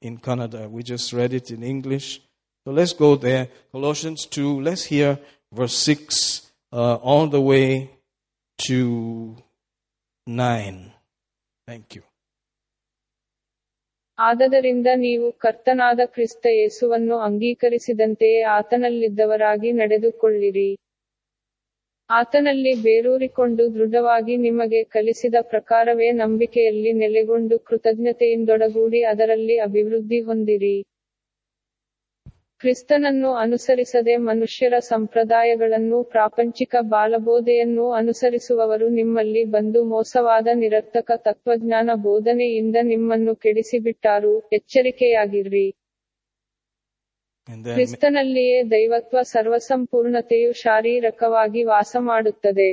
in Kannada. We just read it in English. So let's go there. Colossians 2, let's hear verse 6 all the way to 9. Thank you. ಆದದರಿಂದ ನೀವು ಕರ್ತನಾದ ಕ್ರಿಸ್ತ ಯೇಸುವನ್ನು ಅಂಗೀಕರಿಸಿದಂತೆಯೇ ಆತನಲ್ಲಿದ್ದವರಾಗಿ ನಡೆದುಕೊಳ್ಳಿರಿ. ಆತನಲ್ಲಿ ಬೇರೂರಿಕೊಂಡು ದೃಢವಾಗಿ ನಿಮಗೆ ಕಲಿಸಿದ ಪ್ರಕಾರವೇ ನಂಬಿಕೆಯಲ್ಲಿ ನೆಲೆಗೊಂಡು ಕೃತಜ್ಞತೆಯಿಂದೊಡಗೂಡಿ ಅದರಲ್ಲಿ ಅಭಿವೃದ್ಧಿ ಹೊಂದಿರಿ. ಕ್ರಿಸ್ತನನ್ನು ಅನುಸರಿಸದೆ ಮನುಷ್ಯರ ಸಂಪ್ರದಾಯಗಳನ್ನೂ ಪ್ರಾಪಂಚಿಕ ಬಾಲಬೋಧೆಯನ್ನೂ ಅನುಸರಿಸುವವರು ನಿಮ್ಮಲ್ಲಿ ಬಂದು ಮೋಸವಾದ ನಿರರ್ಥಕ ತತ್ವಜ್ಞಾನ ಬೋಧನೆಯಿಂದ ನಿಮ್ಮನ್ನು ಕೆಡಿಸಿಬಿಟ್ಟಾರು, ಎಚ್ಚರಿಕೆಯಾಗಿರ್ರಿ. ಕ್ರಿಸ್ತನಲ್ಲಿಯೇ ದೈವತ್ವ ಸರ್ವಸಂಪೂರ್ಣತೆಯು ಶಾರೀರಕವಾಗಿ ವಾಸ ಮಾಡುತ್ತದೆ.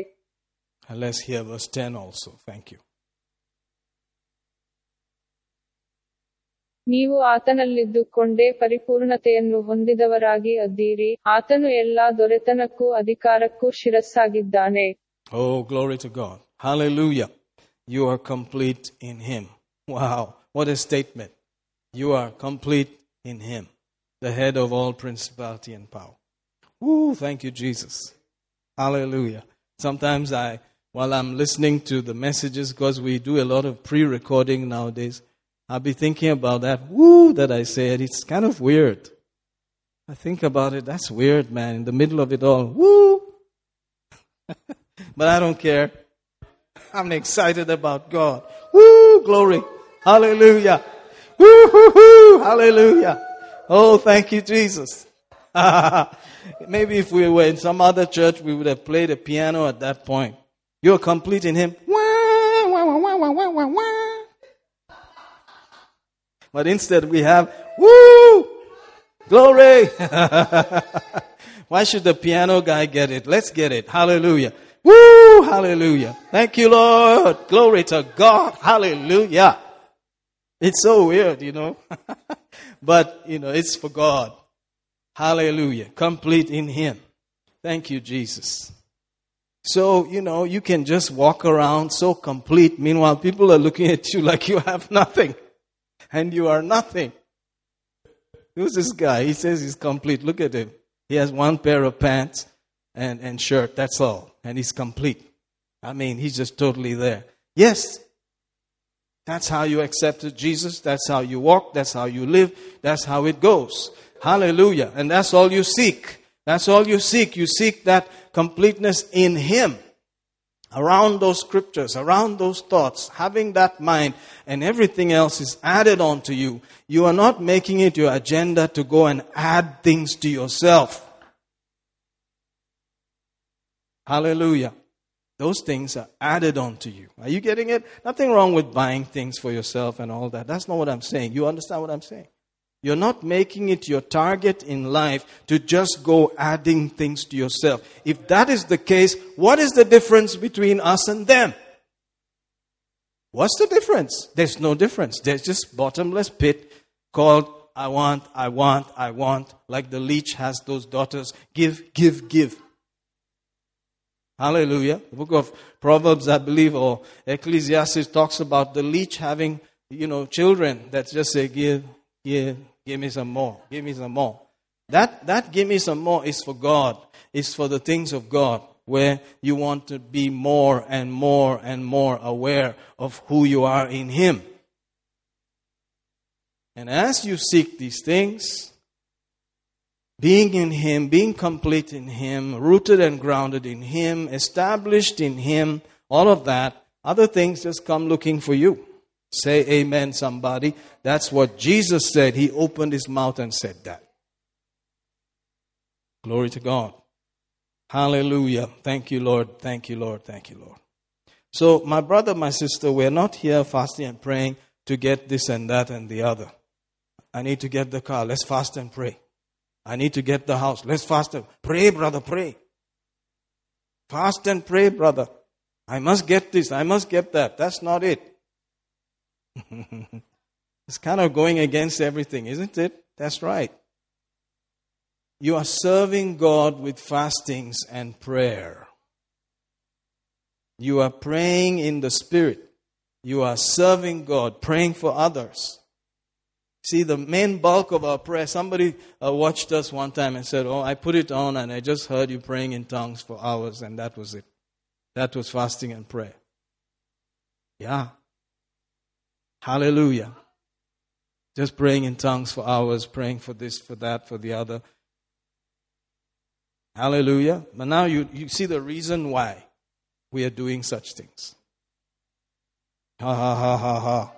ನೀವು ಆತನಲ್ಲಿದ್ದುಕೊಂಡೇ ಪರಿಪೂರ್ಣತೆಯನ್ನು ಹೊಂದಿದವರಾಗಿ ಅದ್ದೀರಿ. ಆತನು ಎಲ್ಲಾ ದೊರೆತನಕ್ಕೂ ಅಧಿಕಾರಕ್ಕೂ ಶಿರಸ್ಸಾಗಿದ್ದಾನೆ. ಓ ಗ್ಲೋರಿ ಟು ಗಾಡ್. ಹalleluya. You are complete in him. Wow, what a statement. You are complete in him, the head of all principality and power. Woo, thank you Jesus. Hallelujah. Sometimes while I'm listening to the messages, because we do a lot of pre-recording nowadays, I'll be thinking about that woo that I said. It's kind of weird. I think about it. That's weird, man. In the middle of it all, woo. But I don't care. I'm excited about God. Woo, glory. Hallelujah. Woo, hoo, hoo. Hallelujah. Oh, thank you, Jesus. Maybe if we were in some other church, we would have played a piano at that point. You're complete in him. Wah, wah, wah, wah, wah, wah, wah, wah. But instead we have, woo, glory. Why should the piano guy get it? Let's get it. Hallelujah. Woo, hallelujah. Thank you, Lord. Glory to God. Hallelujah. It's so weird, But, it's for God. Hallelujah. Complete in Him. Thank you, Jesus. So, you can just walk around so complete. Meanwhile, people are looking at you like you have nothing. And you are nothing. Who's this guy? He says he's complete. Look at him. He has one pair of pants and shirt. That's all. And he's complete. I mean, he's just totally there. Yes. That's how you accepted Jesus. That's how you walk. That's how you live. That's how it goes. Hallelujah. And that's all you seek. That's all you seek. You seek that completeness in Him. Around those scriptures, around those thoughts, having that mind, and everything else is added on to you. You are not making it your agenda to go and add things to yourself. Hallelujah. Those things are added on to you. Are you getting it? Nothing wrong with buying things for yourself and all that. That's not what I'm saying. You understand what I'm saying? You're not making it your target in life to just go adding things to yourself. If that is the case, what is the difference between us and them? What's the difference? There's no difference. There's just bottomless pit called I want. Like the leech has those daughters. Give. Hallelujah. The book of Proverbs, I believe, or Ecclesiastes talks about the leech having, children that just say, give me some more. Give me some more. That give me some more is for God. It's for the things of God, where you want to be more and more and more aware of who you are in Him. And as you seek these things, being in Him, being complete in Him, rooted and grounded in Him, established in Him, all of that, other things just come looking for you. Say amen, somebody. That's what Jesus said. He opened His mouth and said that. Glory to God. Hallelujah. Thank you, Lord. Thank you, Lord. Thank you, Lord. So, my brother, my sister, we're not here fasting and praying to get this and that and the other. I need to get the car. Let's fast and pray. I need to get the house. Let's fast and pray, brother, pray. Fast and pray, brother. I must get this. I must get that. That's not it. It's kind of going against everything, isn't it? That's right. You are serving God with fastings and prayer. You are praying in the Spirit. You are serving God, praying for others. See, the main bulk of our prayer, somebody watched us one time and said, I put it on and I just heard you praying in tongues for hours, and that was it. That was fasting and prayer. Yeah. Hallelujah. Just praying in tongues for hours, praying for this, for that, for the other. Hallelujah. But now you see the reason why we are doing such things. Ha, ha, ha, ha, ha.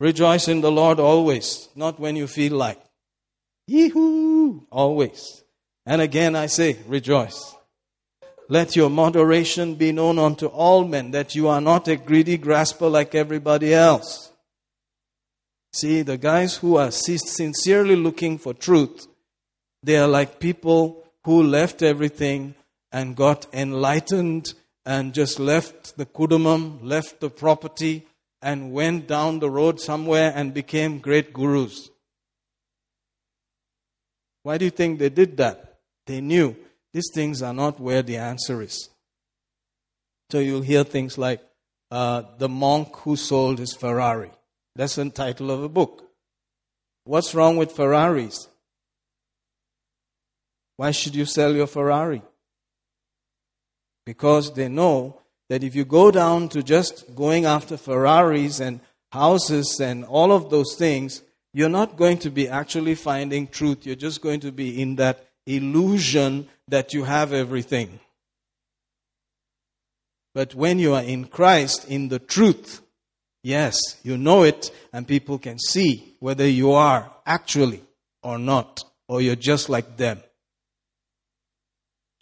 Rejoice in the Lord always, not when you feel like. Yee-hoo! Always. And again I say, rejoice. Let your moderation be known unto all men, that you are not a greedy grasper like everybody else. See, the guys who are sincerely looking for truth, they are like people who left everything and got enlightened and just left the kudumam, left the property, and went down the road somewhere and became great gurus. Why do you think they did that? They knew these things are not where the answer is. So you'll hear things like, the monk who sold his Ferrari. That's the title of a book. What's wrong with Ferraris? Why should you sell your Ferrari? Because they know that if you go down to just going after Ferraris and houses and all of those things, you're not going to be actually finding truth. You're just going to be in that illusion that you have everything. But when you are in Christ, in the truth, yes, you know it, and people can see whether you are actually or not, or you're just like them.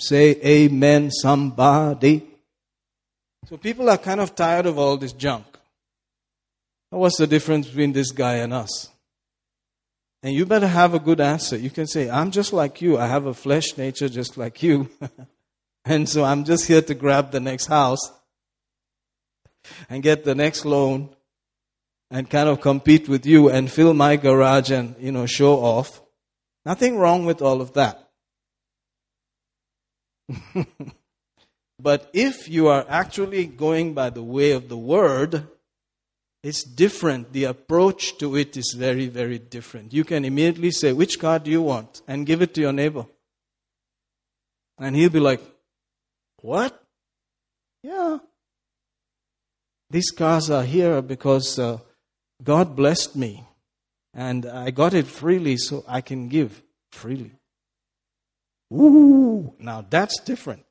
Say amen, somebody. So people are kind of tired of all this junk. What's the difference between this guy and us? And you better have a good answer. You can say, I'm just like you. I have a flesh nature just like you. And so I'm just here to grab the next house and get the next loan and kind of compete with you and fill my garage and, show off. Nothing wrong with all of that. But if you are actually going by the way of the Word, it's different. The approach to it is very, very different. You can immediately say, which car do you want? And give it to your neighbor. And he'll be like, what? Yeah. These cars are here because God blessed me. And I got it freely, so I can give freely. Ooh, now that's different.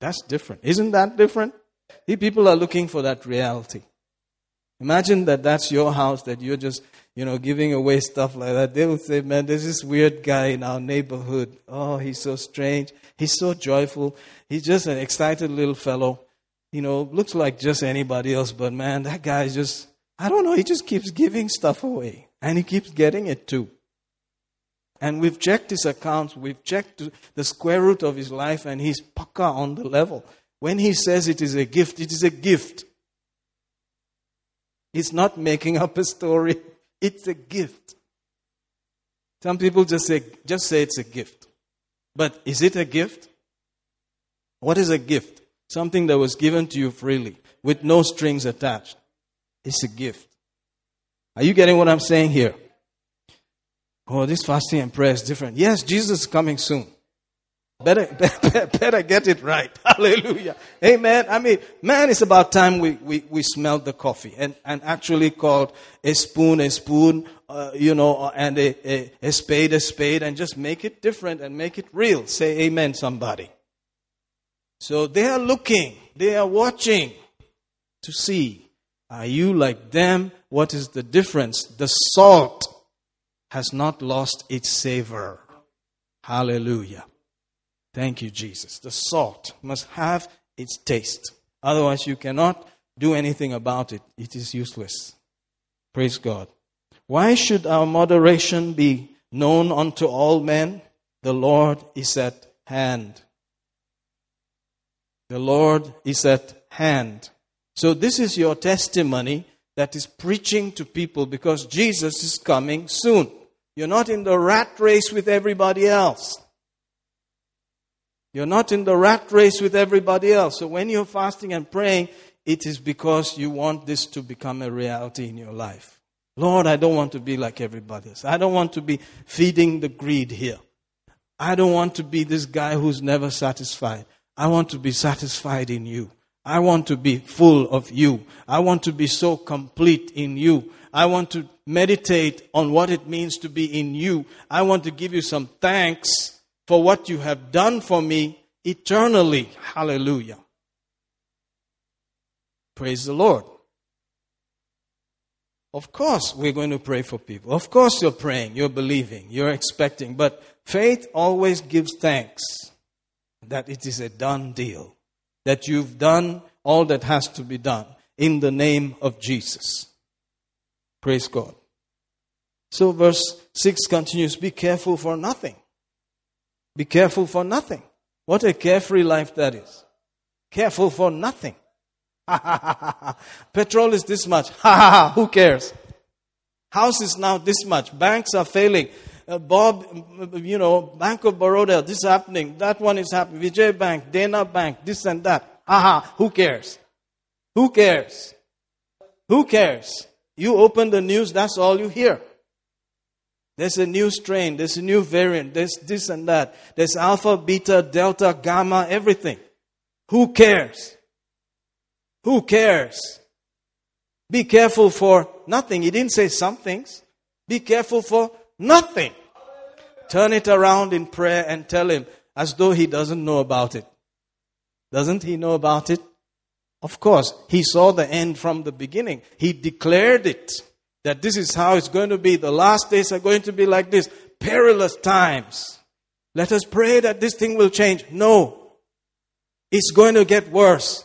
That's different. Isn't that different? See, people are looking for that reality. Imagine that that's your house, that you're just, giving away stuff like that. They will say, man, there's this weird guy in our neighborhood. Oh, he's so strange. He's so joyful. He's just an excited little fellow. Looks like just anybody else. But man, that guy is just, I don't know. He just keeps giving stuff away. And he keeps getting it too. And we've checked his accounts, we've checked the square root of his life, and he's paka on the level. When he says it is a gift, it is a gift. He's not making up a story. It's a gift. Some people just say it's a gift. But is it a gift? What is a gift? Something that was given to you freely, with no strings attached. It's a gift. Are you getting what I'm saying here? Oh, this fasting and prayer is different. Yes, Jesus is coming soon. Better get it right. Hallelujah. Amen. I mean, man, it's about time we smelled the coffee and actually called a spoon, and a spade, and just make it different and make it real. Say amen, somebody. So they are looking, they are watching to see, are you like them? What is the difference? The salt has not lost its savor. Hallelujah. Thank you, Jesus. The salt must have its taste. Otherwise, you cannot do anything about it. It is useless. Praise God. Why should our moderation be known unto all men? The Lord is at hand. The Lord is at hand. So this is your testimony that is preaching to people, because Jesus is coming soon. You're not in the rat race with everybody else. You're not in the rat race with everybody else. So when you're fasting and praying, it is because you want this to become a reality in your life. Lord, I don't want to be like everybody else. I don't want to be feeding the greed here. I don't want to be this guy who's never satisfied. I want to be satisfied in you. I want to be full of you. I want to be so complete in you. I want to meditate on what it means to be in you. I want to give you some thanks for what you have done for me eternally. Hallelujah. Praise the Lord. Of course, we're going to pray for people. Of course, you're praying, you're believing, you're expecting. But faith always gives thanks that it is a done deal, that you've done all that has to be done in the name of Jesus. Praise God. So verse 6 continues, be careful for nothing. Be careful for nothing. What a carefree life that is. Careful for nothing. Petrol is this much. Who cares? House is now this much. Banks are failing. Bank of Baroda, this is happening. That one is happening. Vijay Bank, Dana Bank, this and that. Who cares? Who cares? Who cares? You open the news, that's all you hear. There's a new strain, there's a new variant, there's this and that. There's alpha, beta, delta, gamma, everything. Who cares? Who cares? Be careful for nothing. He didn't say some things. Be careful for nothing. Turn it around in prayer and tell him as though he doesn't know about it. Doesn't he know about it? Of course, he saw the end from the beginning. He declared it. That this is how it's going to be. The last days are going to be like this. Perilous times. Let us pray that this thing will change. No. It's going to get worse.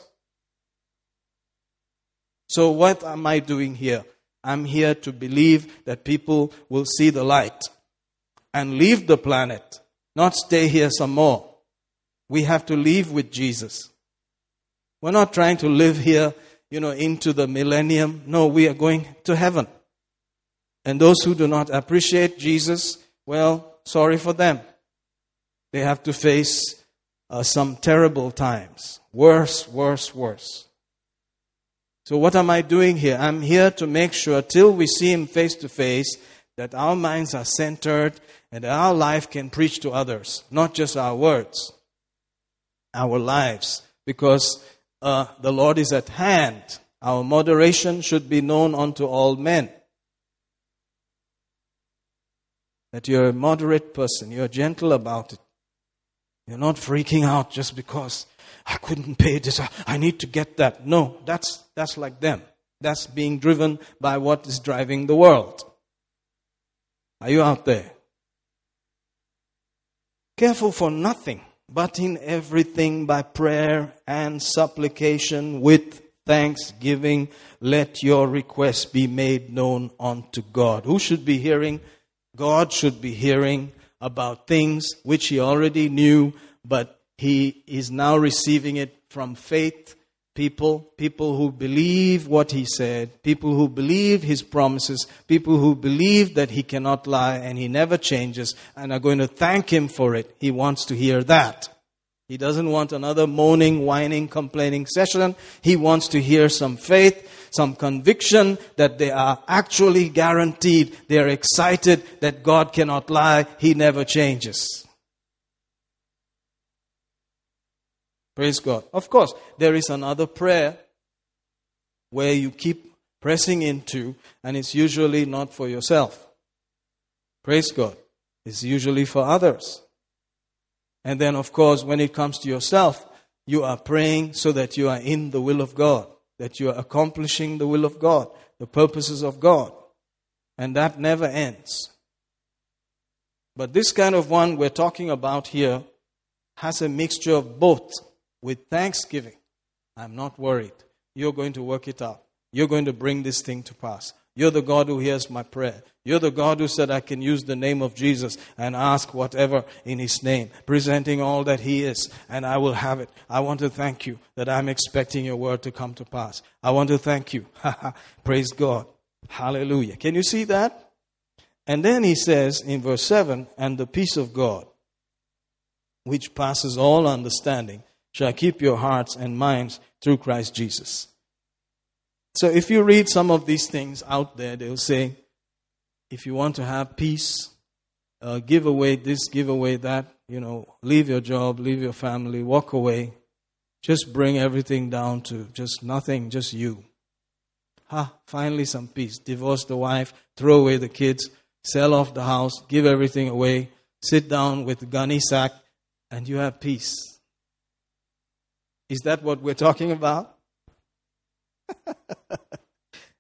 So what am I doing here? I'm here to believe that people will see the light and leave the planet. Not stay here some more. We have to live with Jesus. We're not trying to live here, into the millennium. No, we are going to heaven. And those who do not appreciate Jesus, well, sorry for them. They have to face some terrible times. Worse, worse, worse. So what am I doing here? I'm here to make sure till we see him face to face that our minds are centered and that our life can preach to others. Not just our words, our lives. Because the Lord is at hand. Our moderation should be known unto all men. That you're a moderate person. You're gentle about it. You're not freaking out just because I couldn't pay this. I need to get that. No, that's like them. That's being driven by what is driving the world. Are you out there? Careful for nothing, but in everything by prayer and supplication with thanksgiving, let your requests be made known unto God. Who should be hearing? God should be hearing about things which he already knew, but he is now receiving it from faith people, people who believe what he said, people who believe his promises, people who believe that he cannot lie and he never changes and are going to thank him for it. He wants to hear that. He doesn't want another moaning, whining, complaining session. He wants to hear some faith, some conviction that they are actually guaranteed. They are excited that God cannot lie. He never changes. Praise God. Of course, there is another prayer where you keep pressing into, and it's usually not for yourself. Praise God. It's usually for others. And then, of course, when it comes to yourself, you are praying so that you are in the will of God, that you are accomplishing the will of God, the purposes of God. And that never ends. But this kind of one we're talking about here has a mixture of both. With thanksgiving, I'm not worried. You're going to work it out. You're going to bring this thing to pass. You're the God who hears my prayer. You're the God who said I can use the name of Jesus and ask whatever in his name, presenting all that he is, and I will have it. I want to thank you that I'm expecting your word to come to pass. I want to thank you. Praise God. Hallelujah. Can you see that? And then he says in verse 7, and the peace of God, which passes all understanding, shall keep your hearts and minds through Christ Jesus. So if you read some of these things out there, they'll say, if you want to have peace, give away this, give away that, leave your job, leave your family, walk away. Just bring everything down to just nothing, just you. Finally some peace. Divorce the wife, throw away the kids, sell off the house, give everything away, sit down with gunny sack, and you have peace. Is that what we're talking about?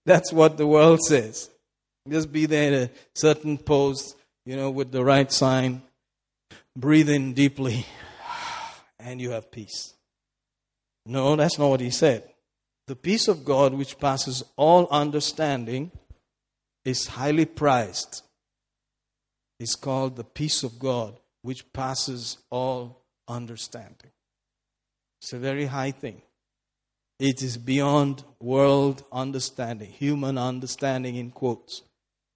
That's what the world says. Just be there in a certain pose, with the right sign. Breathe in deeply, and you have peace. No, that's not what he said. The peace of God, which passes all understanding, is highly prized. It's called the peace of God, which passes all understanding. It's a very high thing. It is beyond world understanding, human understanding in quotes.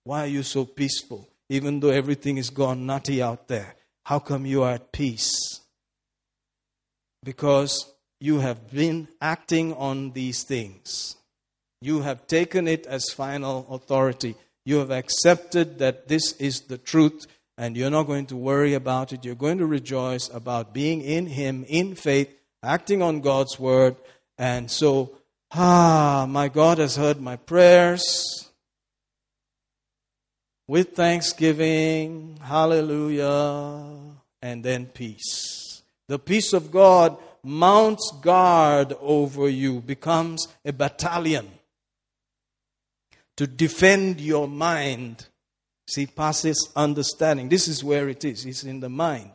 Why are you so peaceful? Even though everything is gone nutty out there, how come you are at peace? Because you have been acting on these things. You have taken it as final authority. You have accepted that this is the truth, and you're not going to worry about it. You're going to rejoice about being in Him, in faith, acting on God's word. And so, my God has heard my prayers with thanksgiving, hallelujah, and then peace. The peace of God mounts guard over you, becomes a battalion to defend your mind. See, passes understanding. This is where it is. It's in the mind.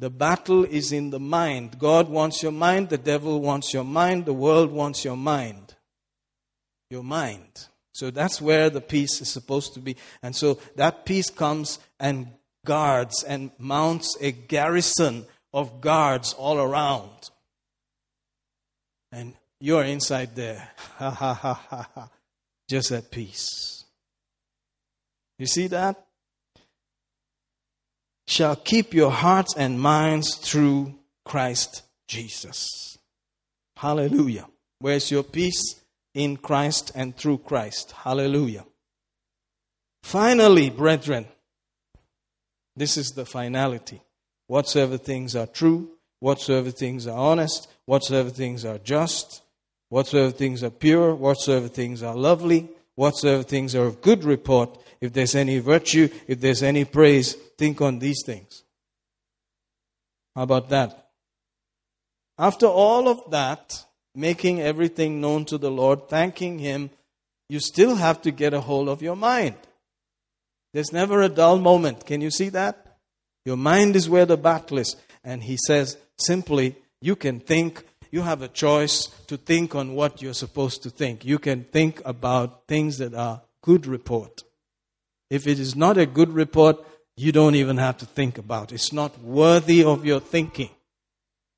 The battle is in the mind. God wants your mind. The devil wants your mind. The world wants your mind. Your mind. So that's where the peace is supposed to be. And so that peace comes and guards and mounts a garrison of guards all around. And you're inside there. Just at peace. You see that? Shall keep your hearts and minds through Christ Jesus. Hallelujah. Where's your peace? In Christ and through Christ. Hallelujah. Finally, brethren, this is the finality. Whatsoever things are true, whatsoever things are honest, whatsoever things are just, whatsoever things are pure, whatsoever things are lovely, whatsoever things are of good report, if there's any virtue, if there's any praise, think on these things. How about that? After all of that, making everything known to the Lord, thanking Him, you still have to get a hold of your mind. There's never a dull moment. Can you see that? Your mind is where the battle is. And He says, simply, you can think. You have a choice to think on what you're supposed to think. You can think about things that are good report. If it is not a good report, you don't even have to think about it. It's not worthy of your thinking.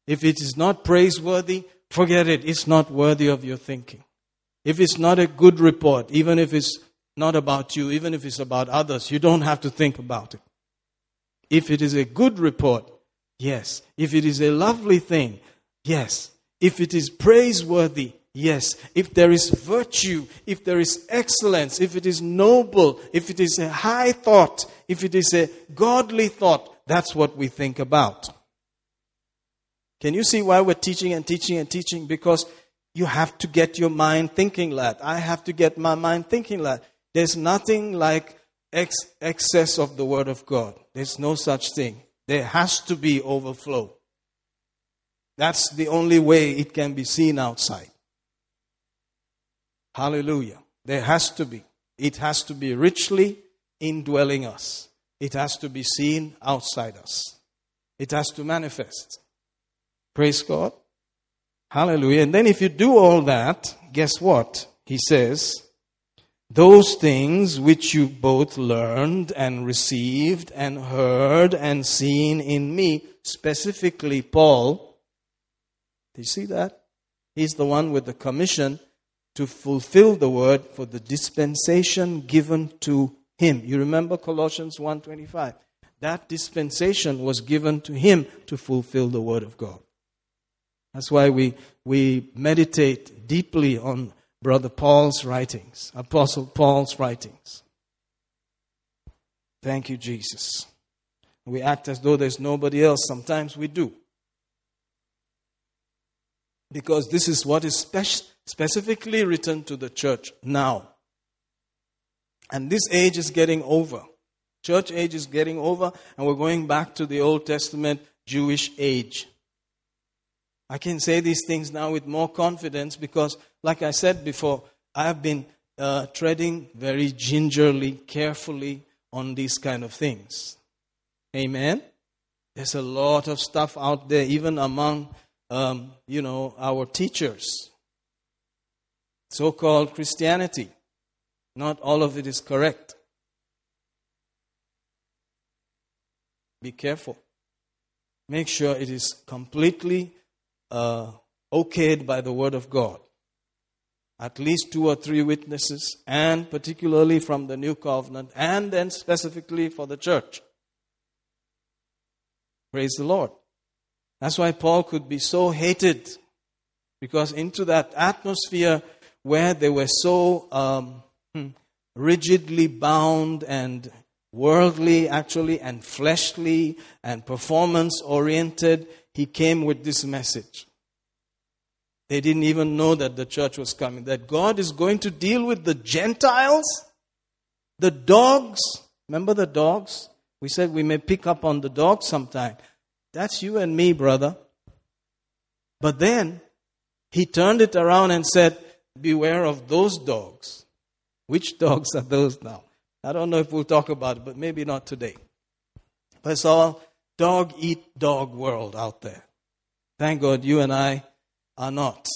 If it is not praiseworthy, forget it. It's not worthy of your thinking. If it's not a good report, even if it's not about you, even if it's about others, you don't have to think about it. If it is a good report, yes. If it is a lovely thing, yes. If it is praiseworthy, yes. If there is virtue, if there is excellence, if it is noble, if it is a high thought, if it is a godly thought, that's what we think about. Can you see why we're teaching and teaching and teaching? Because you have to get your mind thinking that. I have to get my mind thinking that. There's nothing like excess of the Word of God. There's no such thing. There has to be overflow. That's the only way it can be seen outside. Hallelujah. There has to be. It has to be richly indwelling us. It has to be seen outside us. It has to manifest. Praise God. Hallelujah. And then if you do all that, guess what? He says, those things which you both learned and received and heard and seen in me, specifically Paul. Do you see that? He's the one with the commission to fulfill the word for the dispensation given to him. You remember Colossians 1:25. That dispensation was given to him to fulfill the word of God. That's why we meditate deeply on Brother Paul's writings, Apostle Paul's writings. Thank you, Jesus. We act as though there's nobody else. Sometimes we do. Because this is what is specifically written to the church now. And this age is getting over. Church age is getting over, and we're going back to the Old Testament Jewish age. I can say these things now with more confidence because, like I said before, I have been treading very gingerly, carefully on these kind of things. Amen? There's a lot of stuff out there, even among, our teachers. So-called Christianity. Not all of it is correct. Be careful. Make sure it is completely okayed by the Word of God. At least 2 or 3 witnesses, and particularly from the New Covenant, and then specifically for the church. Praise the Lord. That's why Paul could be so hated, because into that atmosphere where they were so rigidly bound and worldly, actually, and fleshly and performance-oriented, he came with this message. They didn't even know that the church was coming, that God is going to deal with the Gentiles, the dogs. Remember the dogs? We said we may pick up on the dogs sometime. That's you and me, brother. But then he turned it around and said, beware of those dogs. Which dogs are those now? I don't know if we'll talk about it, but maybe not today. But it's all dog-eat-dog world out there. Thank God you and I are not.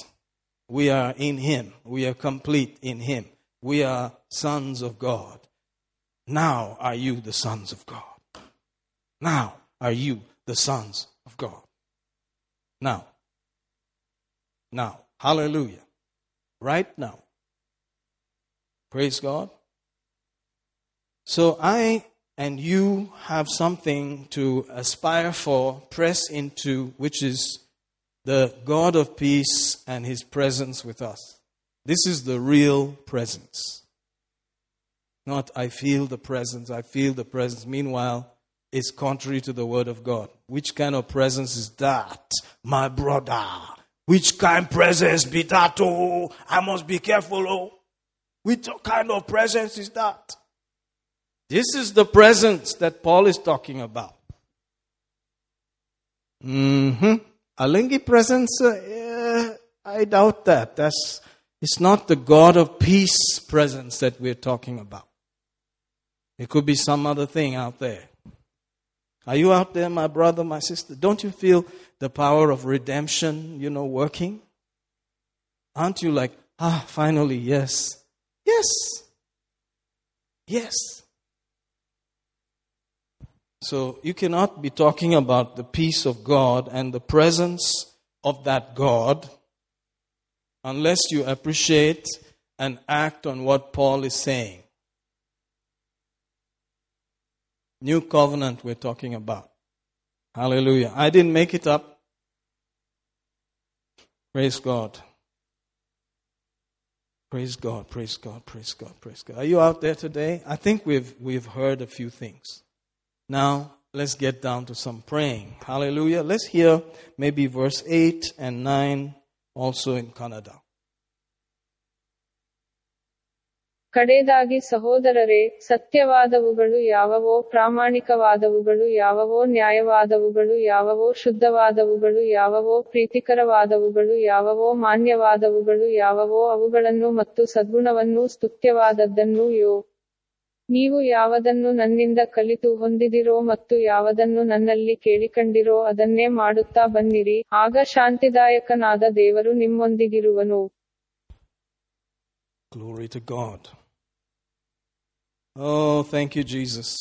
We are in Him. We are complete in Him. We are sons of God. Now are you the sons of God. Now are you the sons of God. Now. Now. Hallelujah. Right now. Praise God. So I and you have something to aspire for, press into, which is the God of peace and His presence with us. This is the real presence. Not, I feel the presence, I feel the presence. Meanwhile, it's contrary to the Word of God. Which kind of presence is that, my brother? Which kind of presence be that? Oh, I must be careful. Oh, which kind of presence is that? This is the presence that Paul is talking about. Alingi presence, I doubt that. It's not the God of peace presence that we're talking about. It could be some other thing out there. Are you out there, my brother, my sister? Don't you feel the power of redemption, working? Aren't you like, finally, yes. Yes. Yes. So you cannot be talking about the peace of God and the presence of that God unless you appreciate and act on what Paul is saying. New covenant we're talking about. Hallelujah. I didn't make it up. Praise God. Praise God, praise God, praise God, praise God. Are you out there today? I think we've heard a few things. Now, let's get down to some praying. Hallelujah. Let's hear maybe verse 8 and 9 also in Kannada. ಕಡೆದಾಗಿ ಸಹೋದರರೇ, ಸತ್ಯವಾದವುಗಳು ಯಾವವೋ, ಪ್ರಾಮಾಣಿಕವಾದವುಗಳು ಯಾವವೋ, ನ್ಯಾಯವಾದವುಗಳು ಯಾವವೋ, ಶುದ್ಧವಾದವುಗಳು ಯಾವವೋ, ಪ್ರೀತಿಕರವಾದವುಗಳು ಯಾವವೋ, ಮಾನ್ಯವಾದವುಗಳು ಯಾವವೋ, ಅವುಗಳನ್ನು ಮತ್ತು ಸದ್ಗುಣವನ್ನು ಸ್ತುತ್ಯವಾದದ್ದನ್ನು ಯೋ. ನೀವು ಯಾವದನ್ನು ನನ್ನಿಂದ ಕಲಿತು ಹೊಂದಿದಿರೋ ಮತ್ತು ಯಾವದನ್ನು ನನ್ನಲ್ಲಿ ಕೇಳಿಕೊಂಡಿರೋ ಅದನ್ನೇ ಮಾಡುತ್ತಾ ಬನ್ನಿರಿ, ಆಗ ಶಾಂತಿದಾಯಕನಾದ ದೇವರು ನಿಮ್ಮೊಂದಿಗಿರುವನು. Glory to God. Oh, thank you, Jesus.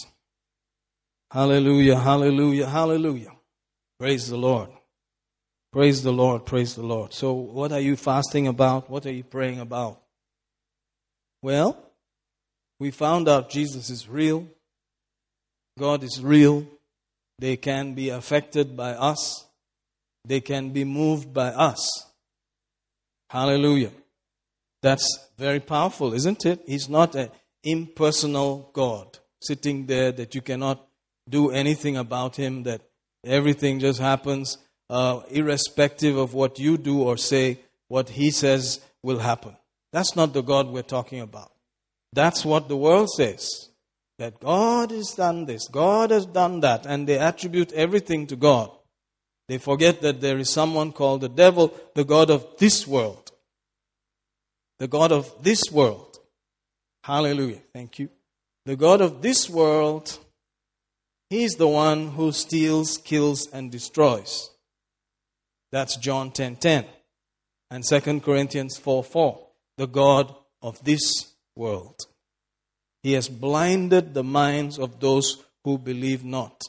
Hallelujah, hallelujah, hallelujah. Praise the Lord. Praise the Lord, praise the Lord. So what are you fasting about? What are you praying about? Well, we found out Jesus is real. God is real. They can be affected by us. They can be moved by us. Hallelujah. That's very powerful, isn't it? He's not an impersonal God sitting there that you cannot do anything about him, that everything just happens irrespective of what you do or say, what he says will happen. That's not the God we're talking about. That's what the world says, that God has done this, God has done that, and they attribute everything to God. They forget that there is someone called the devil, the God of this world. The God of this world. Hallelujah. Thank you. The God of this world, he's the one who steals, kills, and destroys. That's John 10:10 and 2 Corinthians 4:4. The God of this world. He has blinded the minds of those who believe not,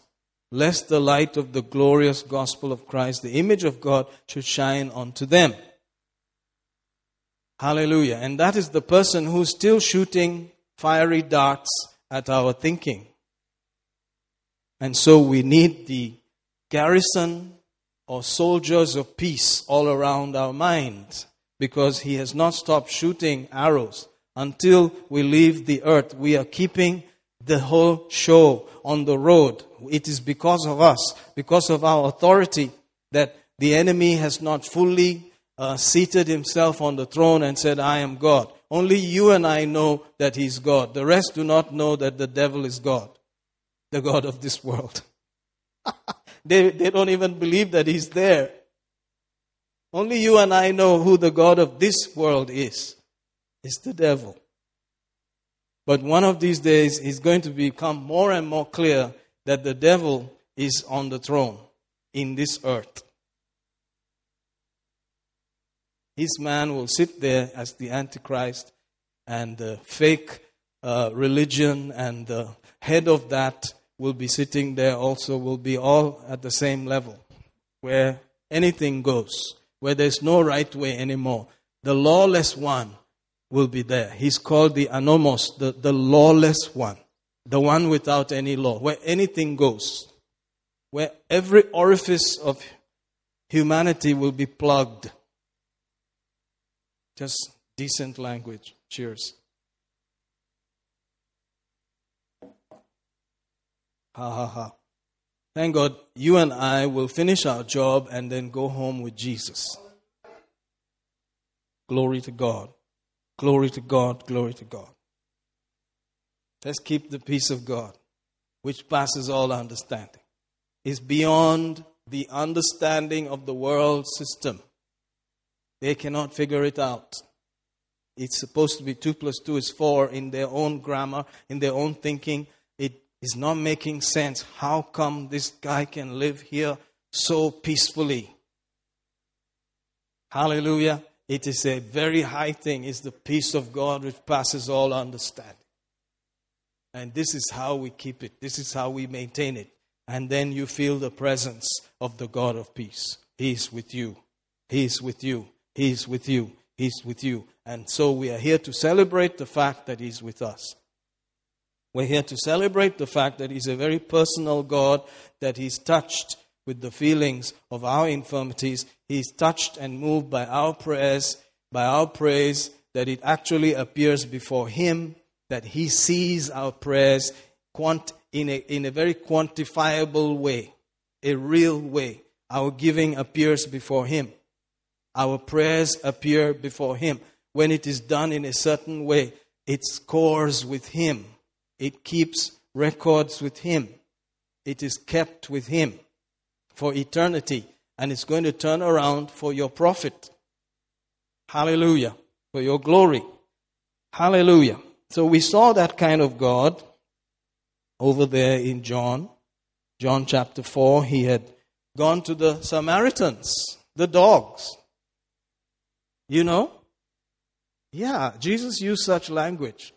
lest the light of the glorious gospel of Christ, the image of God, should shine unto them. Hallelujah. And that is the person who's still shooting fiery darts at our thinking. And so we need the garrison or soldiers of peace all around our mind, because he has not stopped shooting arrows until we leave the earth. We are keeping the whole show on the road. It is because of us, because of our authority, that the enemy has not fully seated himself on the throne and said, I am God. Only you and I know that he's God. The rest do not know that the devil is God, the God of this world. They don't even believe that he's there. Only you and I know who the God of this world is. It's the devil. But one of these days it's going to become more and more clear that the devil is on the throne in this earth. His man will sit there as the Antichrist and the fake religion, and the head of that will be sitting there also, will be all at the same level where anything goes, where there's no right way anymore. The lawless one will be there. He's called the anomos, the lawless one, the one without any law, where anything goes, where every orifice of humanity will be plugged. Just decent language. Cheers. Ha ha ha. Thank God, you and I will finish our job and then go home with Jesus. Glory to God. Glory to God. Glory to God. Let's keep the peace of God, which passes all understanding. It's beyond the understanding of the world system. They cannot figure it out. It's supposed to be 2 + 2 is 4 in their own grammar, in their own thinking. It is not making sense. How come this guy can live here so peacefully? Hallelujah. It is a very high thing. It's the peace of God which passes all understanding. And this is how we keep it. This is how we maintain it. and then you feel the presence of the God of peace. He is with you. He is with you. He is with you. He is with you. And so we are here to celebrate the fact that He's with us. We're here to celebrate the fact that He's a very personal God, that He's touched with the feelings of our infirmities. He's touched and moved by our prayers, by our praise, that it actually appears before Him, that He sees our prayers in a very quantifiable way, a real way. Our giving appears before Him. Our prayers appear before Him. When it is done in a certain way, it scores with Him. It keeps records with Him. It is kept with Him for eternity. And it's going to turn around for your profit. Hallelujah. For your glory. Hallelujah. So we saw that kind of God over there in John. John chapter 4, He had gone to the Samaritans, the dogs. You know? Yeah, Jesus used such language.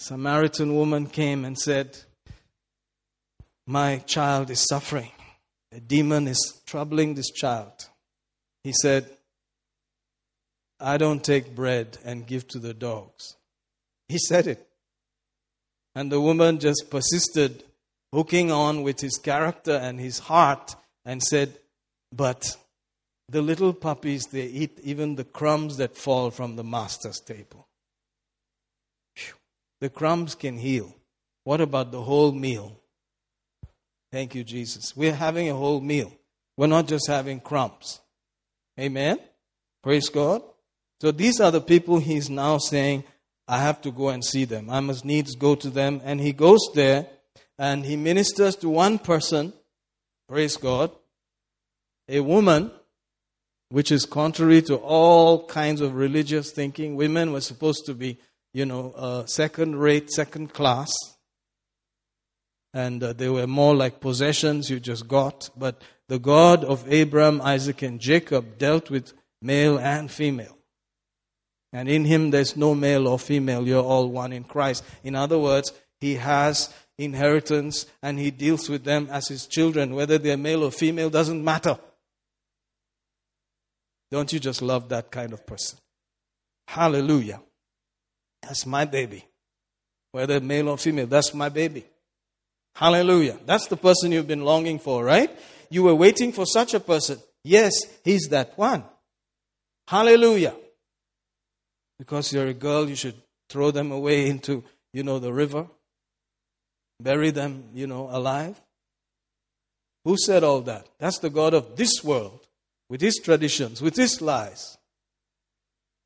Samaritan woman came and said, "My child is suffering. A demon is troubling this child." He said, "I don't take bread and give to the dogs." He said it. And the woman just persisted, hooking on with His character and His heart, and said, "But the little puppies, they eat even the crumbs that fall from the master's table." The crumbs can heal. What about the whole meal? Thank you, Jesus. We're having a whole meal. We're not just having crumbs. Amen? Praise God. So these are the people He's now saying, I have to go and see them. I must needs go to them. And He goes there and He ministers to one person. Praise God. A woman, which is contrary to all kinds of religious thinking. Women were supposed to be second-rate, second-class. And they were more like possessions you just got. But the God of Abraham, Isaac, and Jacob dealt with male and female. And in Him there's no male or female. You're all one in Christ. In other words, He has inheritance and He deals with them as His children. Whether they're male or female doesn't matter. Don't you just love that kind of person? Hallelujah. That's my baby. Whether male or female, that's my baby. Hallelujah. That's the person you've been longing for, right? You were waiting for such a person. Yes, He's that one. Hallelujah. Because you're a girl, you should throw them away into, the river. Bury them, alive. Who said all that? That's the God of this world, with his traditions, with his lies.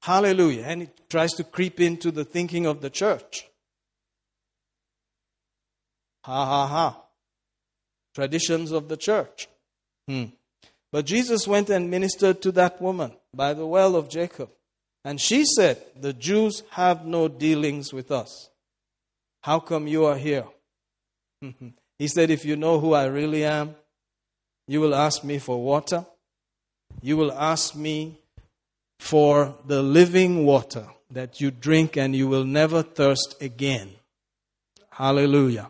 Hallelujah. And it tries to creep into the thinking of the church. Ha, ha, ha. Traditions of the church. But Jesus went and ministered to that woman by the well of Jacob. And she said, "The Jews have no dealings with us. How come you are here?" He said, "If you know who I really am, you will ask me for water. You will ask me for the living water that you drink and you will never thirst again." Hallelujah.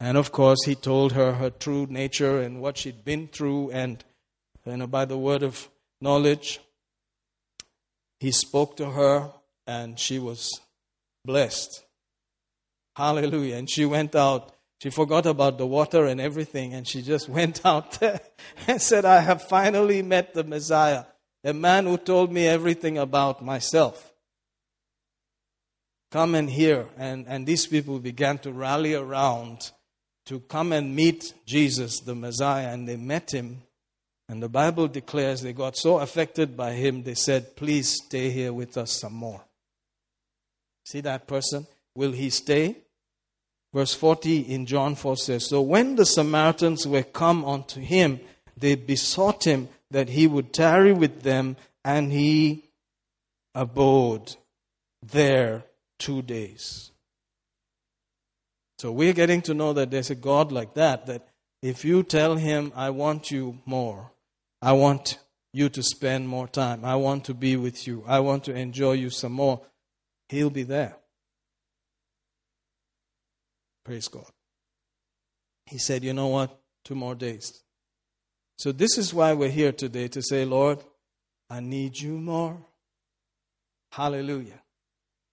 And of course, he told her true nature and what she'd been through. And, by the word of knowledge, he spoke to her and she was blessed. Hallelujah. And she went out. She forgot about the water and everything. And she just went out there and said, "I have finally met the Messiah. The man who told me everything about myself. Come and hear." And these people began to rally around to come and meet Jesus, the Messiah. And they met him. And the Bible declares they got so affected by him, they said, "Please stay here with us some more." See that person? Will he stay? Verse 40 in John 4 says, "So when the Samaritans were come unto him, they besought him that he would tarry with them, and he abode there 2 days." So we're getting to know that there's a God like that if you tell him, "I want you more. I want you to spend more time. I want to be with you. I want to enjoy you some more," he'll be there. Praise God. He said, you know what? 2 more days. So this is why we're here today, to say, Lord, I need you more. Hallelujah.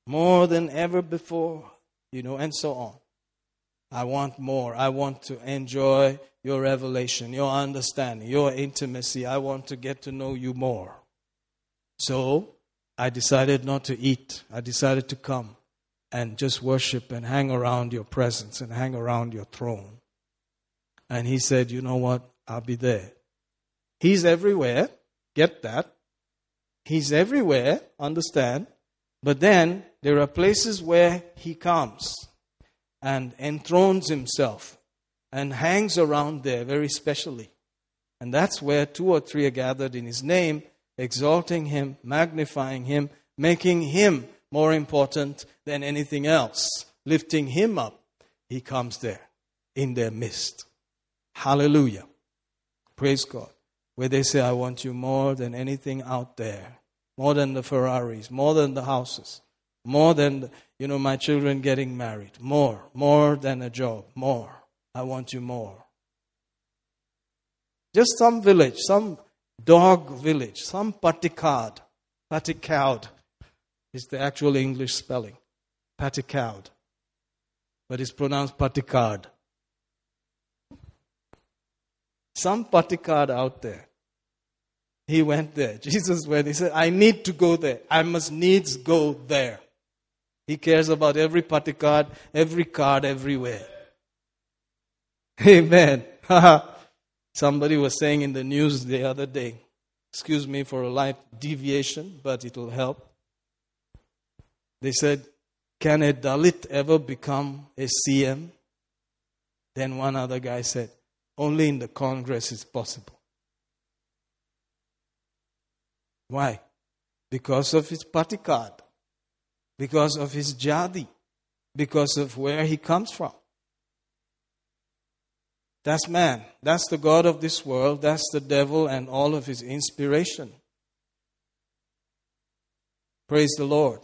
More than ever before, you know, and so on. I want more. I want to enjoy your revelation, your understanding, your intimacy. I want to get to know you more. So I decided not to eat. I decided to come and just worship and hang around your presence and hang around your throne. And he said, you know what? I'll be there. He's everywhere. Get that. He's everywhere. Understand. But then there are places where he comes and enthrones himself and hangs around there very specially. And that's where 2 or 3 are gathered in his name, exalting him, magnifying him, making him more important than anything else, lifting him up. He comes there in their midst. Hallelujah. Praise God. Where they say, I want you more than anything out there, more than the Ferraris, more than the houses, more than the, you know, my children getting married, more than a job, more. I want you more. Just some village, some dog village, some patikad. Patikad is the actual English spelling. Patikad. But it's pronounced patikad. Some patikad out there. He went there. Jesus went. He said, I need to go there. I must needs go there. He cares about every party card, every card, everywhere. Amen. Somebody was saying in the news the other day, excuse me for a light deviation, but it'll help. They said, can a Dalit ever become a CM? Then one other guy said, only in the Congress is possible. Why? Because of his party card. Because of his jadi. Because of where he comes from. That's man. That's the god of this world. That's the devil and all of his inspiration. Praise the Lord.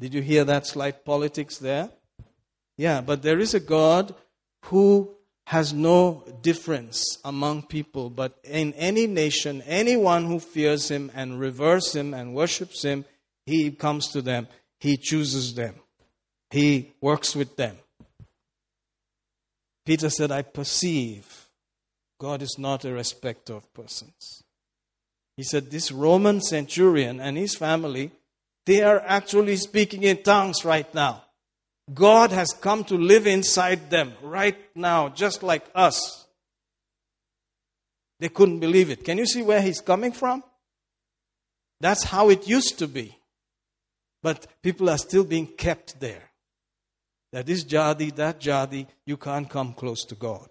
Did you hear that slight politics there? Yeah, but there is a God who has no difference among people. But in any nation, anyone who fears him and reveres him and worships him, he comes to them. He chooses them. He works with them. Peter said, I perceive God is not a respecter of persons. He said, this Roman centurion and his family, they are actually speaking in tongues right now. God has come to live inside them right now, just like us. They couldn't believe it. Can you see where he's coming from? That's how it used to be. But people are still being kept there. That is jadi, that jadi. You can't come close to God.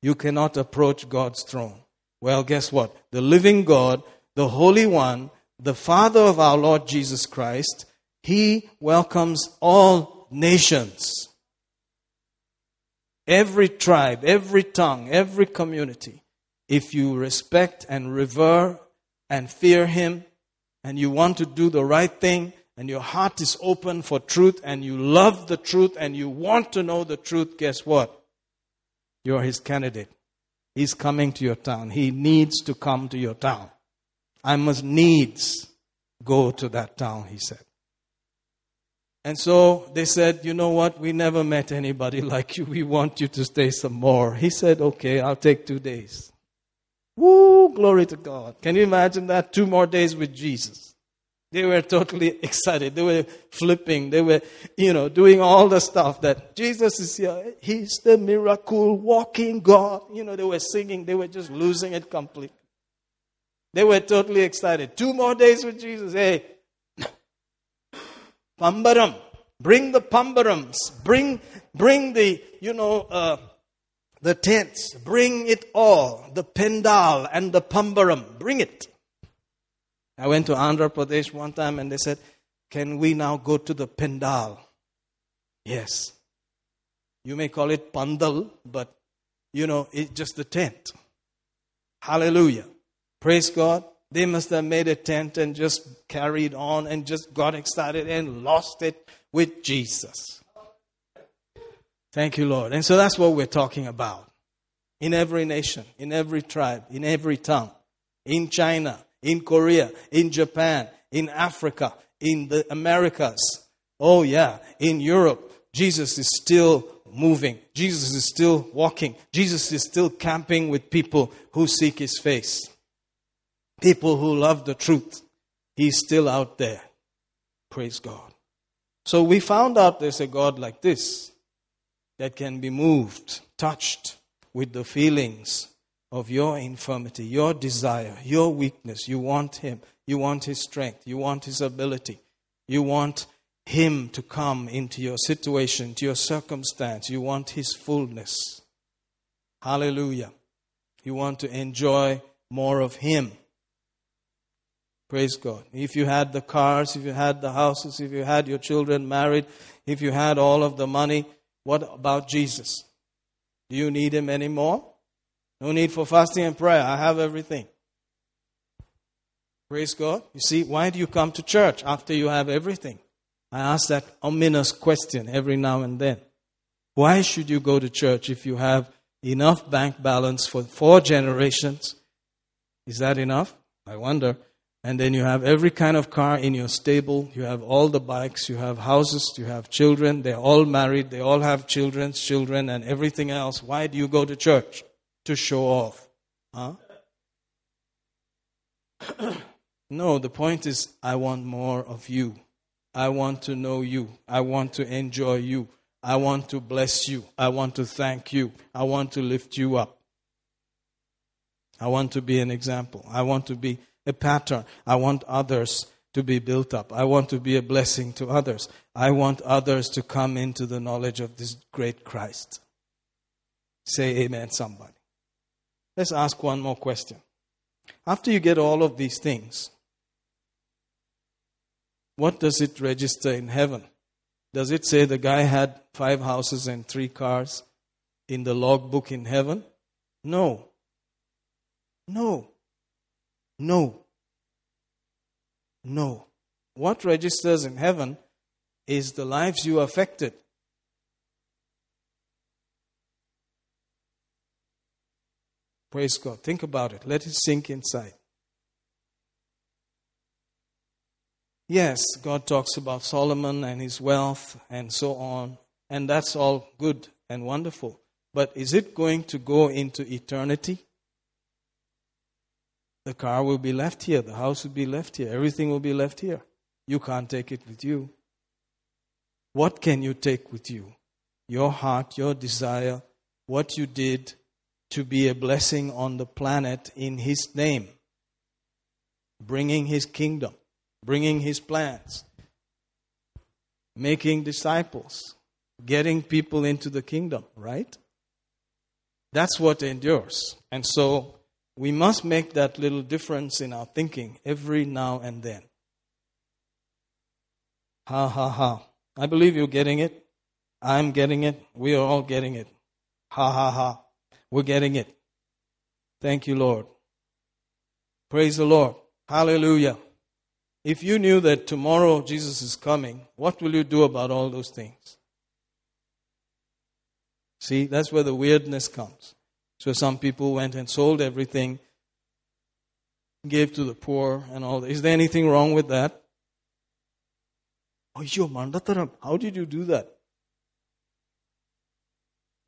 You cannot approach God's throne. Well, guess what? The living God, the Holy One, the Father of our Lord Jesus Christ, He welcomes all nations. Every tribe, every tongue, every community. If you respect and revere and fear Him, and you want to do the right thing, and your heart is open for truth, and you love the truth, and you want to know the truth, guess what? You're his candidate. He's coming to your town. He needs to come to your town. I must needs go to that town, he said. And so they said, you know what? We never met anybody like you. We want you to stay some more. He said, okay, I'll take 2 days. Woo, glory to God. Can you imagine that? 2 more days with Jesus. They were totally excited. They were flipping. They were, you know, doing all the stuff that Jesus is here. He's the miracle walking God. You know, they were singing. They were just losing it completely. They were totally excited. 2 more days with Jesus. Hey, pambaram. Bring the pambarams. Bring the, you know, the tents. Bring it all. The pendal and the pambaram. Bring it. I went to Andhra Pradesh one time and they said, can we now go to the pendal? Yes. You may call it pandal, but, you know, it's just the tent. Hallelujah. Praise God. They must have made a tent and just carried on and just got excited and lost it with Jesus. Thank you, Lord. And so that's what we're talking about. In every nation, in every tribe, in every tongue, in China, in Korea, in Japan, in Africa, in the Americas, oh yeah, in Europe, Jesus is still moving. Jesus is still walking. Jesus is still camping with people who seek His face. People who love the truth. He's still out there. Praise God. So we found out there's a God like this that can be moved, touched with the feelings of your infirmity, your desire, your weakness. You want Him. You want His strength. You want His ability. You want Him to come into your situation, to your circumstance. You want His fullness. Hallelujah. You want to enjoy more of Him. Praise God. If you had the cars, if you had the houses, if you had your children married, if you had all of the money, what about Jesus? Do you need Him anymore? No need for fasting and prayer. I have everything. Praise God. You see, why do you come to church after you have everything? I ask that ominous question every now and then. Why should you go to church if you have enough bank balance for 4 generations? Is that enough? I wonder. And then you have every kind of car in your stable. You have all the bikes. You have houses. You have children. They're all married. They all have children, and everything else. Why do you go to church? To show off. Huh? No, the point is, I want more of You. I want to know You. I want to enjoy You. I want to bless You. I want to thank You. I want to lift You up. I want to be an example. I want to be a pattern. I want others to be built up. I want to be a blessing to others. I want others to come into the knowledge of this great Christ. Say amen, somebody. Let's ask one more question. After you get all of these things, what does it register in heaven? Does it say the guy had 5 houses and 3 cars in the logbook in heaven? No. No. No. No. What registers in heaven is the lives you affected. Praise God. Think about it. Let it sink inside. Yes, God talks about Solomon and his wealth and so on. And that's all good and wonderful. But is it going to go into eternity? The car will be left here. The house will be left here. Everything will be left here. You can't take it with you. What can you take with you? Your heart, your desire, what you did to be a blessing on the planet in His name. Bringing His kingdom. Bringing His plans, making disciples, getting people into the kingdom, right? That's what endures. And so we must make that little difference in our thinking every now and then. Ha, ha, ha. I believe you're getting it. I'm getting it. We are all getting it. Ha, ha, ha. We're getting it. Thank you, Lord. Praise the Lord. Hallelujah. If you knew that tomorrow Jesus is coming, what will you do about all those things? See, that's where the weirdness comes. So some people went and sold everything, gave to the poor and all that. Is there anything wrong with that? Ayyo, mandataram, how did you do that?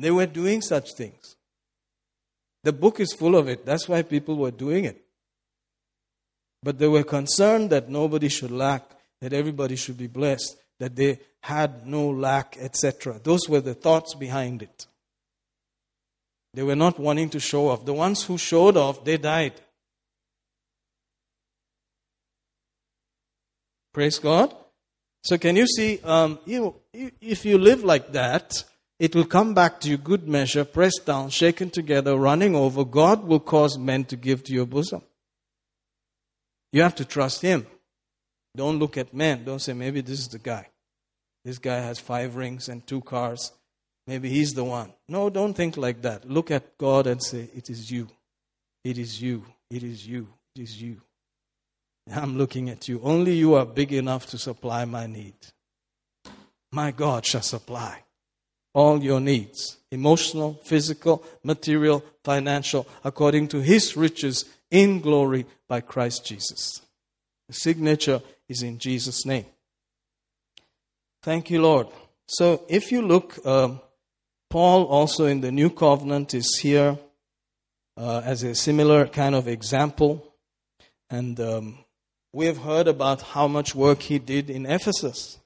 They were doing such things. The book is full of it. That's why people were doing it. But they were concerned that nobody should lack, that everybody should be blessed, that they had no lack, etc. Those were the thoughts behind it. They were not wanting to show off. The ones who showed off, they died. Praise God. So can you see, if you live like that, it will come back to you, good measure, pressed down, shaken together, running over. God will cause men to give to your bosom. You have to trust Him. Don't look at men. Don't say, maybe this is the guy. This guy has 5 rings and 2 cars. Maybe he's the one. No, don't think like that. Look at God and say, it is You. It is You. It is You. It is You. I'm looking at You. Only You are big enough to supply my need. My God shall supply all your needs, emotional, physical, material, financial, according to his riches in glory by Christ Jesus. The signature is in Jesus' name. Thank you, Lord. So if you look, Paul also in the New Covenant is here as a similar kind of example. And we have heard about how much work he did in Ephesus.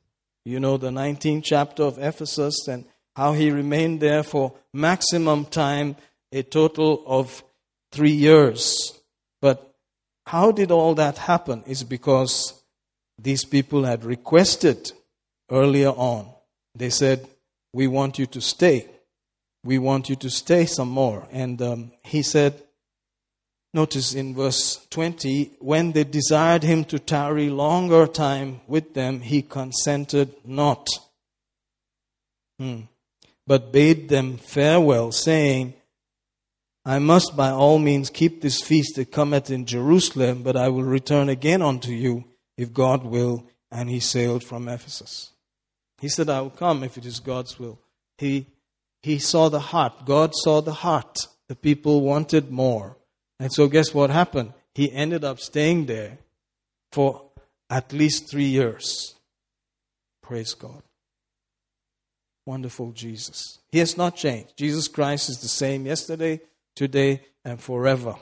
You know, the 19th chapter of Ephesus and how he remained there for maximum time, a total of 3 years. But how did all that happen? It's because these people had requested earlier on. They said, we want you to stay. We want you to stay some more. And he said, notice in verse 20, when they desired him to tarry longer time with them, he consented not, but bade them farewell, saying, I must by all means keep this feast that cometh in Jerusalem, but I will return again unto you, if God will. And he sailed from Ephesus. He said, I will come if it is God's will. He saw the heart. God saw the heart. The people wanted more. And so guess what happened? He ended up staying there for at least 3 years. Praise God. Wonderful Jesus. He has not changed. Jesus Christ is the same yesterday, today, and forever.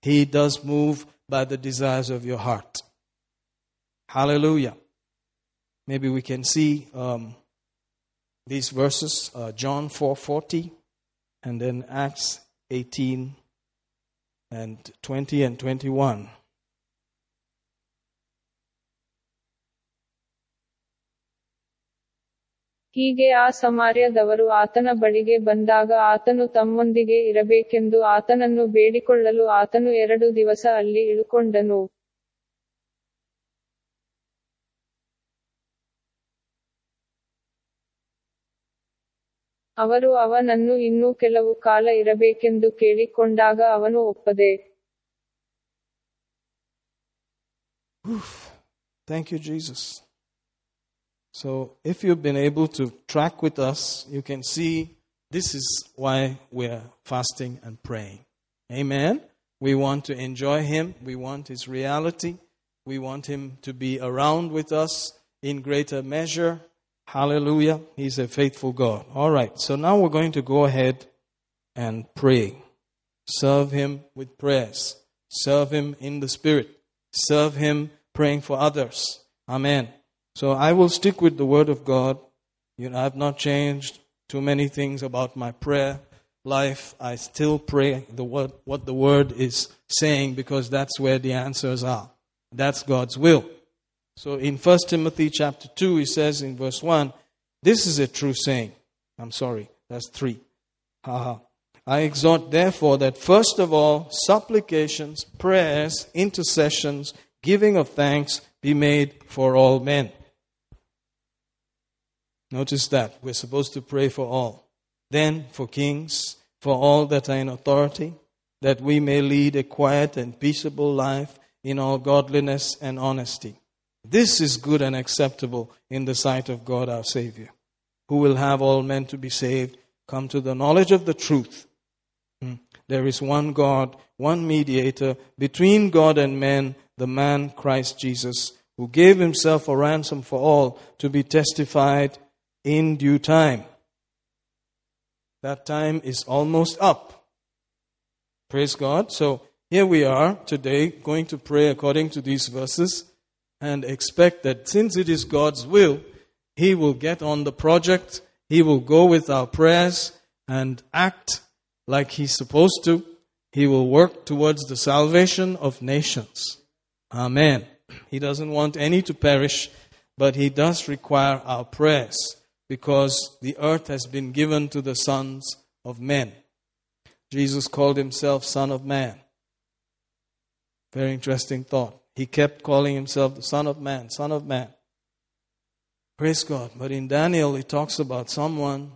He does move by the desires of your heart. Hallelujah. Maybe we can see these verses, John 4:40, and then Acts 18. And 20 and 21. ಹೀಗೆ ಆ ಸಮಾರ್ಯದವರು ಆತನ ಬಳಿಗೆ ಬಂದಾಗ ಆತನು ತಮ್ಮೊಂದಿಗೆ ಇರಬೇಕೆಂದು ಆತನನ್ನು ಬೇಡಿಕೊಳ್ಳಲು ಆತನು 2 ದಿವಸ ಅಲ್ಲಿ ಇಳುಕೊಂಡನು. ಅವರು ಅವನನ್ನು ಇನ್ನೂ ಕೆಲವು ಕಾಲ ಇರಬೇಕೆಂದು ಕೇಳಿಕೊಂಡಾಗ ಅವನು ಒಪ್ಪದೆ. Thank you, Jesus. So, if you've been able to track with us, you can see this is why we're fasting and praying. Amen. We want to enjoy him. We want his reality. We want him to be around with us in greater measure. Hallelujah. He's a faithful God. All right. So now we're going to go ahead and pray. Serve him with prayers. Serve him in the Spirit. Serve him praying for others. Amen. So I will stick with the Word of God. You know, I've not changed too many things about my prayer life. I still pray the word, what the Word is saying, because that's where the answers are. That's God's will. So in 1 Timothy chapter 2, he says in verse 1, this is a true saying. I'm sorry, that's 3. I exhort therefore that first of all, supplications, prayers, intercessions, giving of thanks be made for all men. Notice that. We're supposed to pray for all. Then for kings, for all that are in authority, that we may lead a quiet and peaceable life in all godliness and honesty. This is good and acceptable in the sight of God our Savior, who will have all men to be saved, come to the knowledge of the truth. There is one God, one mediator between God and men, the man Christ Jesus, who gave himself a ransom for all, to be testified in due time. That time is almost up. Praise God. So here we are today going to pray according to these verses. And expect that since it is God's will, he will get on the project. He will go with our prayers and act like he's supposed to. He will work towards the salvation of nations. Amen. He doesn't want any to perish, but he does require our prayers, because the earth has been given to the sons of men. Jesus called himself Son of Man. Very interesting thought. He kept calling himself the Son of Man, Son of Man. Praise God. But in Daniel, he talks about someone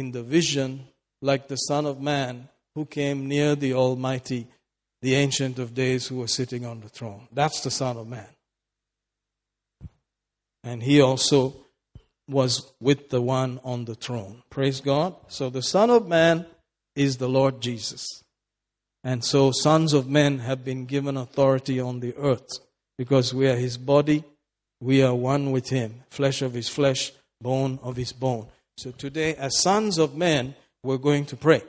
in the vision like the Son of Man who came near the Almighty, the Ancient of Days, who was sitting on the throne. That's the Son of Man. And he also was with the one on the throne. Praise God. So the Son of Man is the Lord Jesus. And so sons of men have been given authority on the earth because we are his body. We are one with him, flesh of his flesh, bone of his bone. So today, as sons of men, we're going to pray.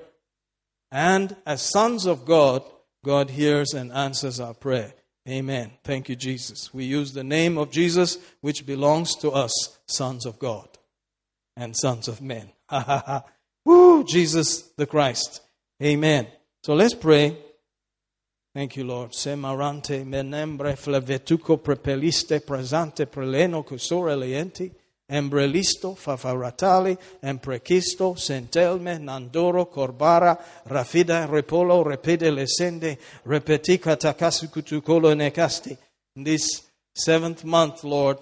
And as sons of God, God hears and answers our prayer. Amen. Thank you, Jesus. We use the name of Jesus, which belongs to us, sons of God and sons of men. Ha, ha, ha. Woo, Jesus the Christ. Amen. So let's pray. Thank you, Lord. Semarante menembre flevetuco prepeliste presante preleno cusore leenti embrelisto favaratali emprekisto sentelme nandoro corbara rafida repolo repede lesende repetica takasukutukolo necasti. This seventh month, Lord,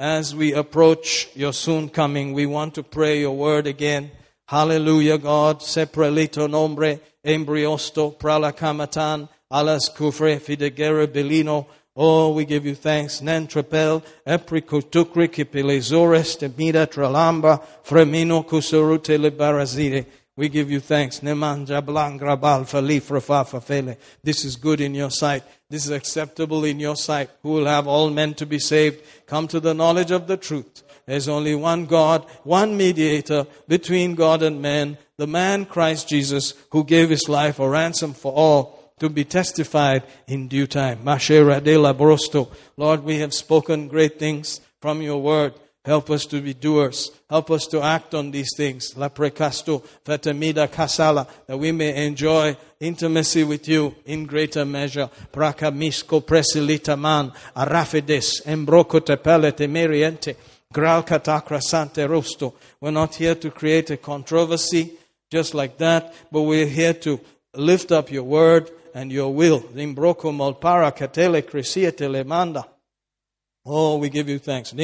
as we approach your soon coming, we want to pray your word again. Hallelujah, God. Seprelito nombre embriosto pralakamatan alas kufre fidegere belino. Oh, we give you thanks. Nentrepel, epricotucri, kipilezores, temida, tralamba, fremino, kusurute, libarazide. We give you thanks. Nemanja blangra balfa, lifrafafa, fele. This is good in your sight. This is acceptable in your sight. Who will have all men to be saved? Come to the knowledge of the truth. There's only one God, one mediator between God and man, the man Christ Jesus, who gave his life a ransom for all, to be testified in due time. Mashera de la Brosto. Lord, we have spoken great things from your word. Help us to be doers. Help us to act on these things. La precasto fatamida casala, that we may enjoy intimacy with you in greater measure. Prakamisco presilita man arafides embrocote palete meriente gral catacra sante rosto. We're not here to create a controversy just like that, but we're here to lift up your word and your will. Oh, we give you thanks.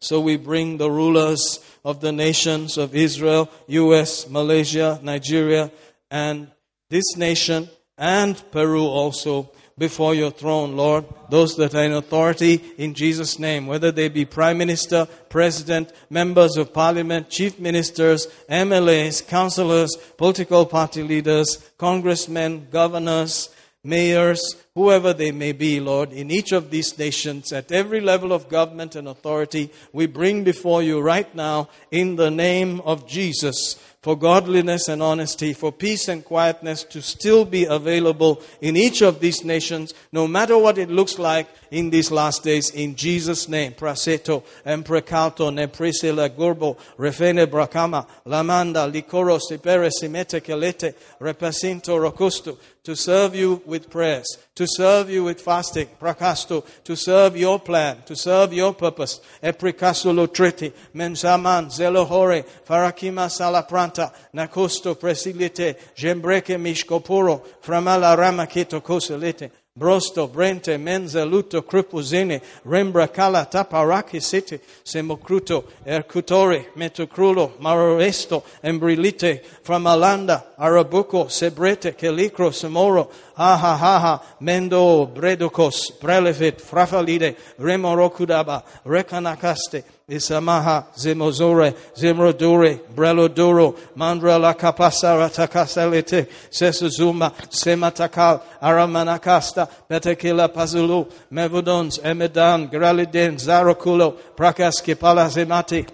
So we bring the rulers of the nations of Israel, U.S., Malaysia, Nigeria, and this nation and Peru also before your throne, Lord. Those that are in authority in Jesus' name, whether they be Prime Minister, President, Members of Parliament, Chief Ministers, MLAs, Councillors, Political Party Leaders, Congressmen, Governors, Mayors, whoever they may be, Lord, in each of these nations, at every level of government and authority, we bring before you right now in the name of Jesus, for godliness and honesty, for peace and quietness to still be available in each of these nations, no matter what it looks like in these last days, in Jesus' name. Praseto, emprecalto, neprise la gorbo, refene bracama, lamanda, licoro, sipere, simete, kelete, repasinto, rocusto, to serve you with prayers, to serve you with fasting, pracasto, to serve your plan, to serve your purpose, epricasulo triti, mensaman, zelohore, farakima salapranta, nacosto presilite, gembreke mishkopuro, framala ramaketo coselete, brosto, brente, menzeluto, crupuzine, rembra cala, taparaki city, semocruto, ercutore, metocrulo, maroresto, embrilite, framalanda, arabuco, sebrete, kelicro, semoro, ha ha ha ha, mendo, bredocos, prelevit, frafalide, remorocudaba, recanacaste, Isamaha, Zemozore, Zemrodore, Brelodoro, Mandra la Capasara Takasalete, Sesuzuma, Sematakal, Aramanakasta, Petekila Pazulu, Mevodons, Emedan, Graliden, Zarokulo, Prakaskipala Zemati,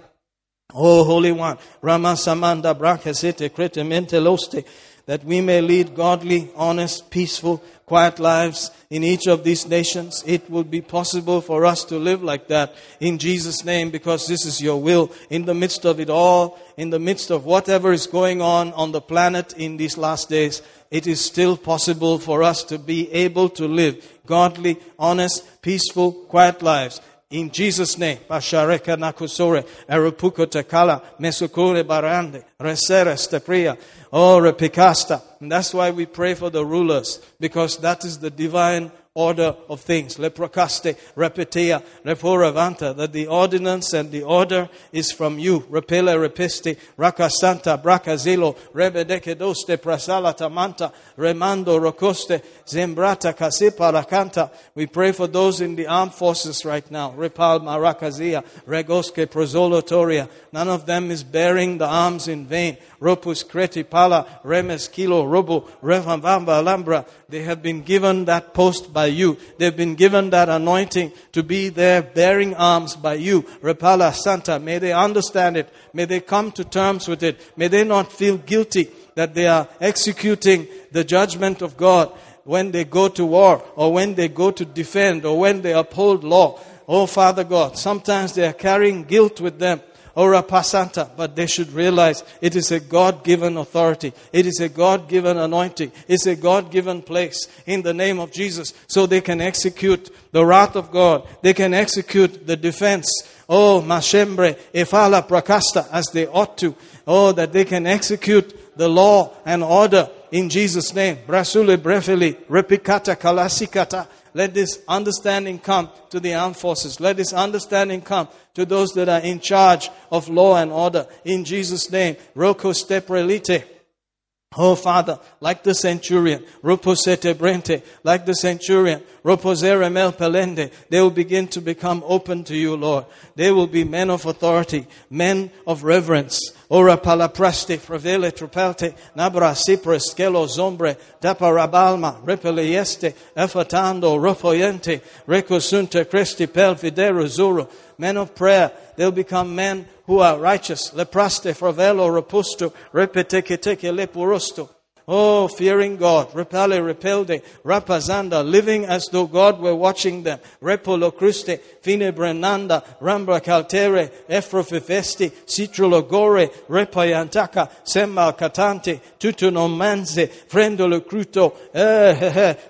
O Holy One, Ramasamanda, Brankesete, Cretemente Loste, that we may lead godly, honest, peaceful, quiet lives in each of these nations. It will be possible for us to live like that in Jesus' name, because this is your will in the midst of it all, in the midst of whatever is going on the planet in these last days. It is still possible for us to be able to live godly, honest, peaceful, quiet lives. In Jesus' name, Pashareka Nakusore, Erupuko Tekala, Mesukure Barande, Resere Stepria, O Repicasta. And that's why we pray for the rulers, because that is the divine order of things. Leprocaste, repetia, reporavanta. That the ordinance and the order is from you. Repele, repesti, rakasanta, bracazilo, rebedekedoste, prasalata manta, remando, rocoste, zembrata, casipa, rakanta. We pray for those in the armed forces right now. Repalma, rakazia, regoske, prosolotoria. None of them is bearing the arms in vain. Ropus, creti, pala, remes, kilo, robo, revambamba, alambra. They have been given that post by you. They've been given that anointing to be there bearing arms by you. Repala Santa, may they understand it. May they come to terms with it. May they not feel guilty that they are executing the judgment of God when they go to war or when they go to defend or when they uphold law. Oh, Father God, sometimes they are carrying guilt with them. Ora Pasanta, but they should realize it is a God-given authority. It is a God-given anointing. It's a God-given place in the name of Jesus. So they can execute the wrath of God. They can execute the defense. Oh, Mashembre, Efala Prakasta, as they ought to. Oh, that they can execute the law and order in Jesus' name. Brasule Brefeli, Repikata Kalasikata. Let this understanding come to the armed forces. Let this understanding come to those that are in charge of law and order. In Jesus' name. Rokos teprelite. Oh, Father, like the centurion, Roposete Brente, like the centurion, Roposere Mel Pelende, they will begin to become open to you, Lord. They will be men of authority, men of reverence. Ora palapraste, frevele tropelte, nabra sipre, skelo zombre, daparabalma, repelieste, efatando, ropoyente, recosunte, cresti pelvidero zuro. Men of prayer, they'll become men who are righteous. Lepraste, frevelo, repusto, repeteketeke, lepurosto. Oh, fearing God. Repale, repelde, rapazanda, living as though God were watching them. Repolo Christe, finebrenanda, rambra caltere, efrofefesti, citrolo gore, repayantaka, semmal catante, tutunomanze, frendolo cruto,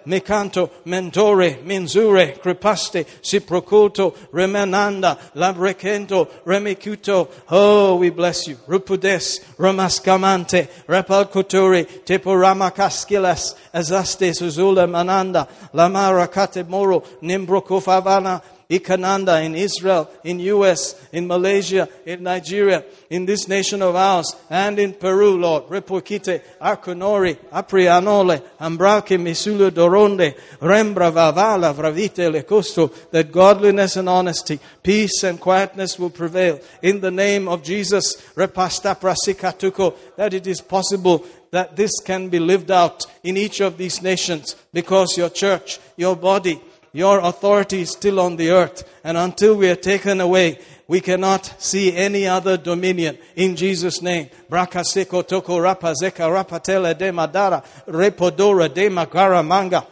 mecanto, mentore, menzure, crepaste, ciproculto, remananda, labrecento, remicuto. Oh, we bless you. Rupudes, ramascamante, rapalcotore, te Purama Kaskilas, Azaste Suzula Mananda, Lamara Katemoro, Nimbrokofavana, Ikananda in Israel, in US, in Malaysia, in Nigeria, in this nation of ours, and in Peru, Lord. Repokite, Arconori, Aprianole, Ambrake Misulo Doronde, Rembra Vavala, Vravite Lecosto, that godliness and honesty, peace and quietness will prevail. In the name of Jesus, Repasta Prasikatuko, that it is possible that this can be lived out in each of these nations because your church, your body, your authority is still on the earth. And until we are taken away, we cannot see any other dominion in Jesus' name. Brakaseko toko rapazeka rapatele de madara repodora de magara manga.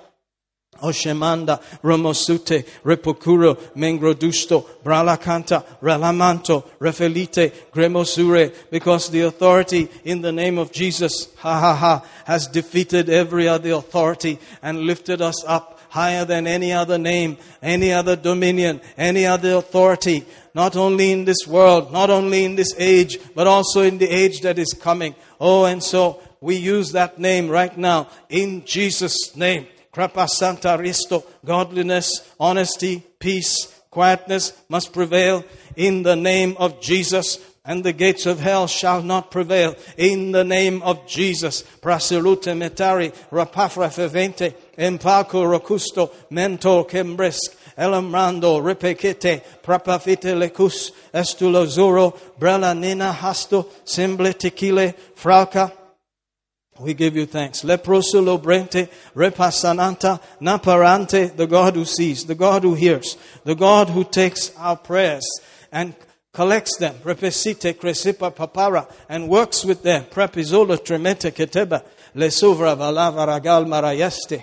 Oshemanda, Romosute, Repokuro, Mengrodusto, Bralacanta, Relamanto, Refelite, Gremosure, because the authority in the name of Jesus, has defeated every other authority and lifted us up higher than any other name, any other dominion, any other authority, not only in this world, not only in this age, but also in the age that is coming. Oh, and so we use that name right now in Jesus' name. Krapa Santa Risto, godliness, honesty, peace, quietness must prevail in the name of Jesus. And the gates of hell shall not prevail in the name of Jesus. Prasilute metari, rapafra fevente, empaco rocusto, mento cembresque, elamrando, repecete, prapafite lecus, estulozuro, brella nina hasto, semble tequile, frauca. We give you thanks. Leprosulo brente, repasananta, naparante, the God who sees, the God who hears, the God who takes our prayers and collects them, repesite, cresipa, papara, and works with them. Prepizola, tremete, keteba, lesuvra, valava, ragal, marayeste.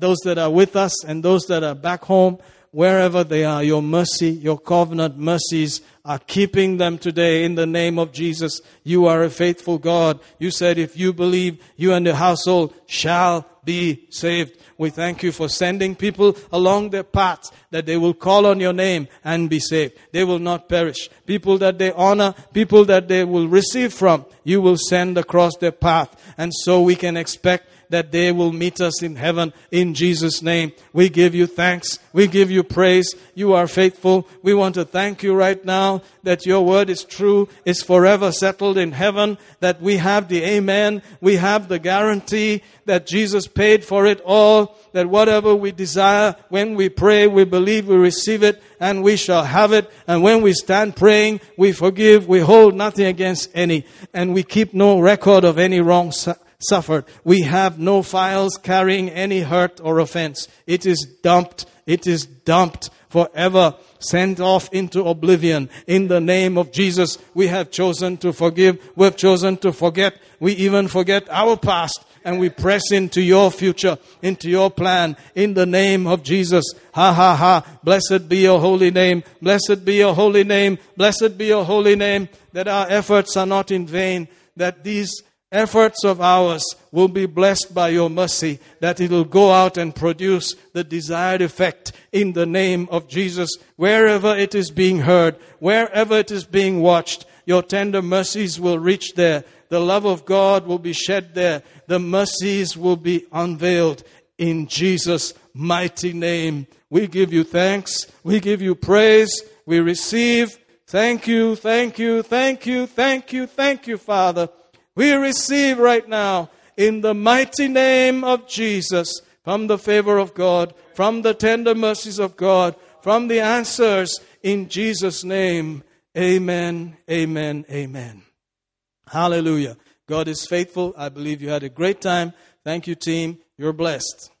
Those that are with us and those that are back home, wherever they are, your mercy, your covenant mercies are keeping them today in the name of Jesus. You are a faithful God. You said if you believe, you and your household shall be saved. We thank you for sending people along their paths that they will call on your name and be saved. They will not perish. People that they honor, people that they will receive from, you will send across their path. And so we can expect that day will meet us in heaven. In Jesus' name, we give you thanks. We give you praise. You are faithful. We want to thank you right now that your word is true, is forever settled in heaven, that we have the amen. We have the guarantee that Jesus paid for it all, that whatever we desire, when we pray, we believe, we receive it, and we shall have it. And when we stand praying, we forgive, we hold nothing against any, and we keep no record of any wrong suffered. We have no files carrying any hurt or offense. It is dumped forever, sent off into oblivion. In the name of Jesus, we have chosen to forgive. We have chosen to forget. We even forget our past. And we press into your future, into your plan, in the name of Jesus. Ha, ha, ha. Blessed be your holy name. Blessed be your holy name. Blessed be your holy name. That our efforts are not in vain. That these efforts of ours will be blessed by your mercy. That it will go out and produce the desired effect in the name of Jesus. Wherever it is being heard, wherever it is being watched, your tender mercies will reach there. The love of God will be shed there. The mercies will be unveiled in Jesus' mighty name. We give you thanks. We give you praise. We receive. Thank you, thank you, thank you, thank you, thank you, Father. We receive right now in the mighty name of Jesus, from the favor of God, from the tender mercies of God, from the answers in Jesus' name. Amen, amen, amen. Hallelujah. God is faithful. I believe you had a great time. Thank you, team. You're blessed.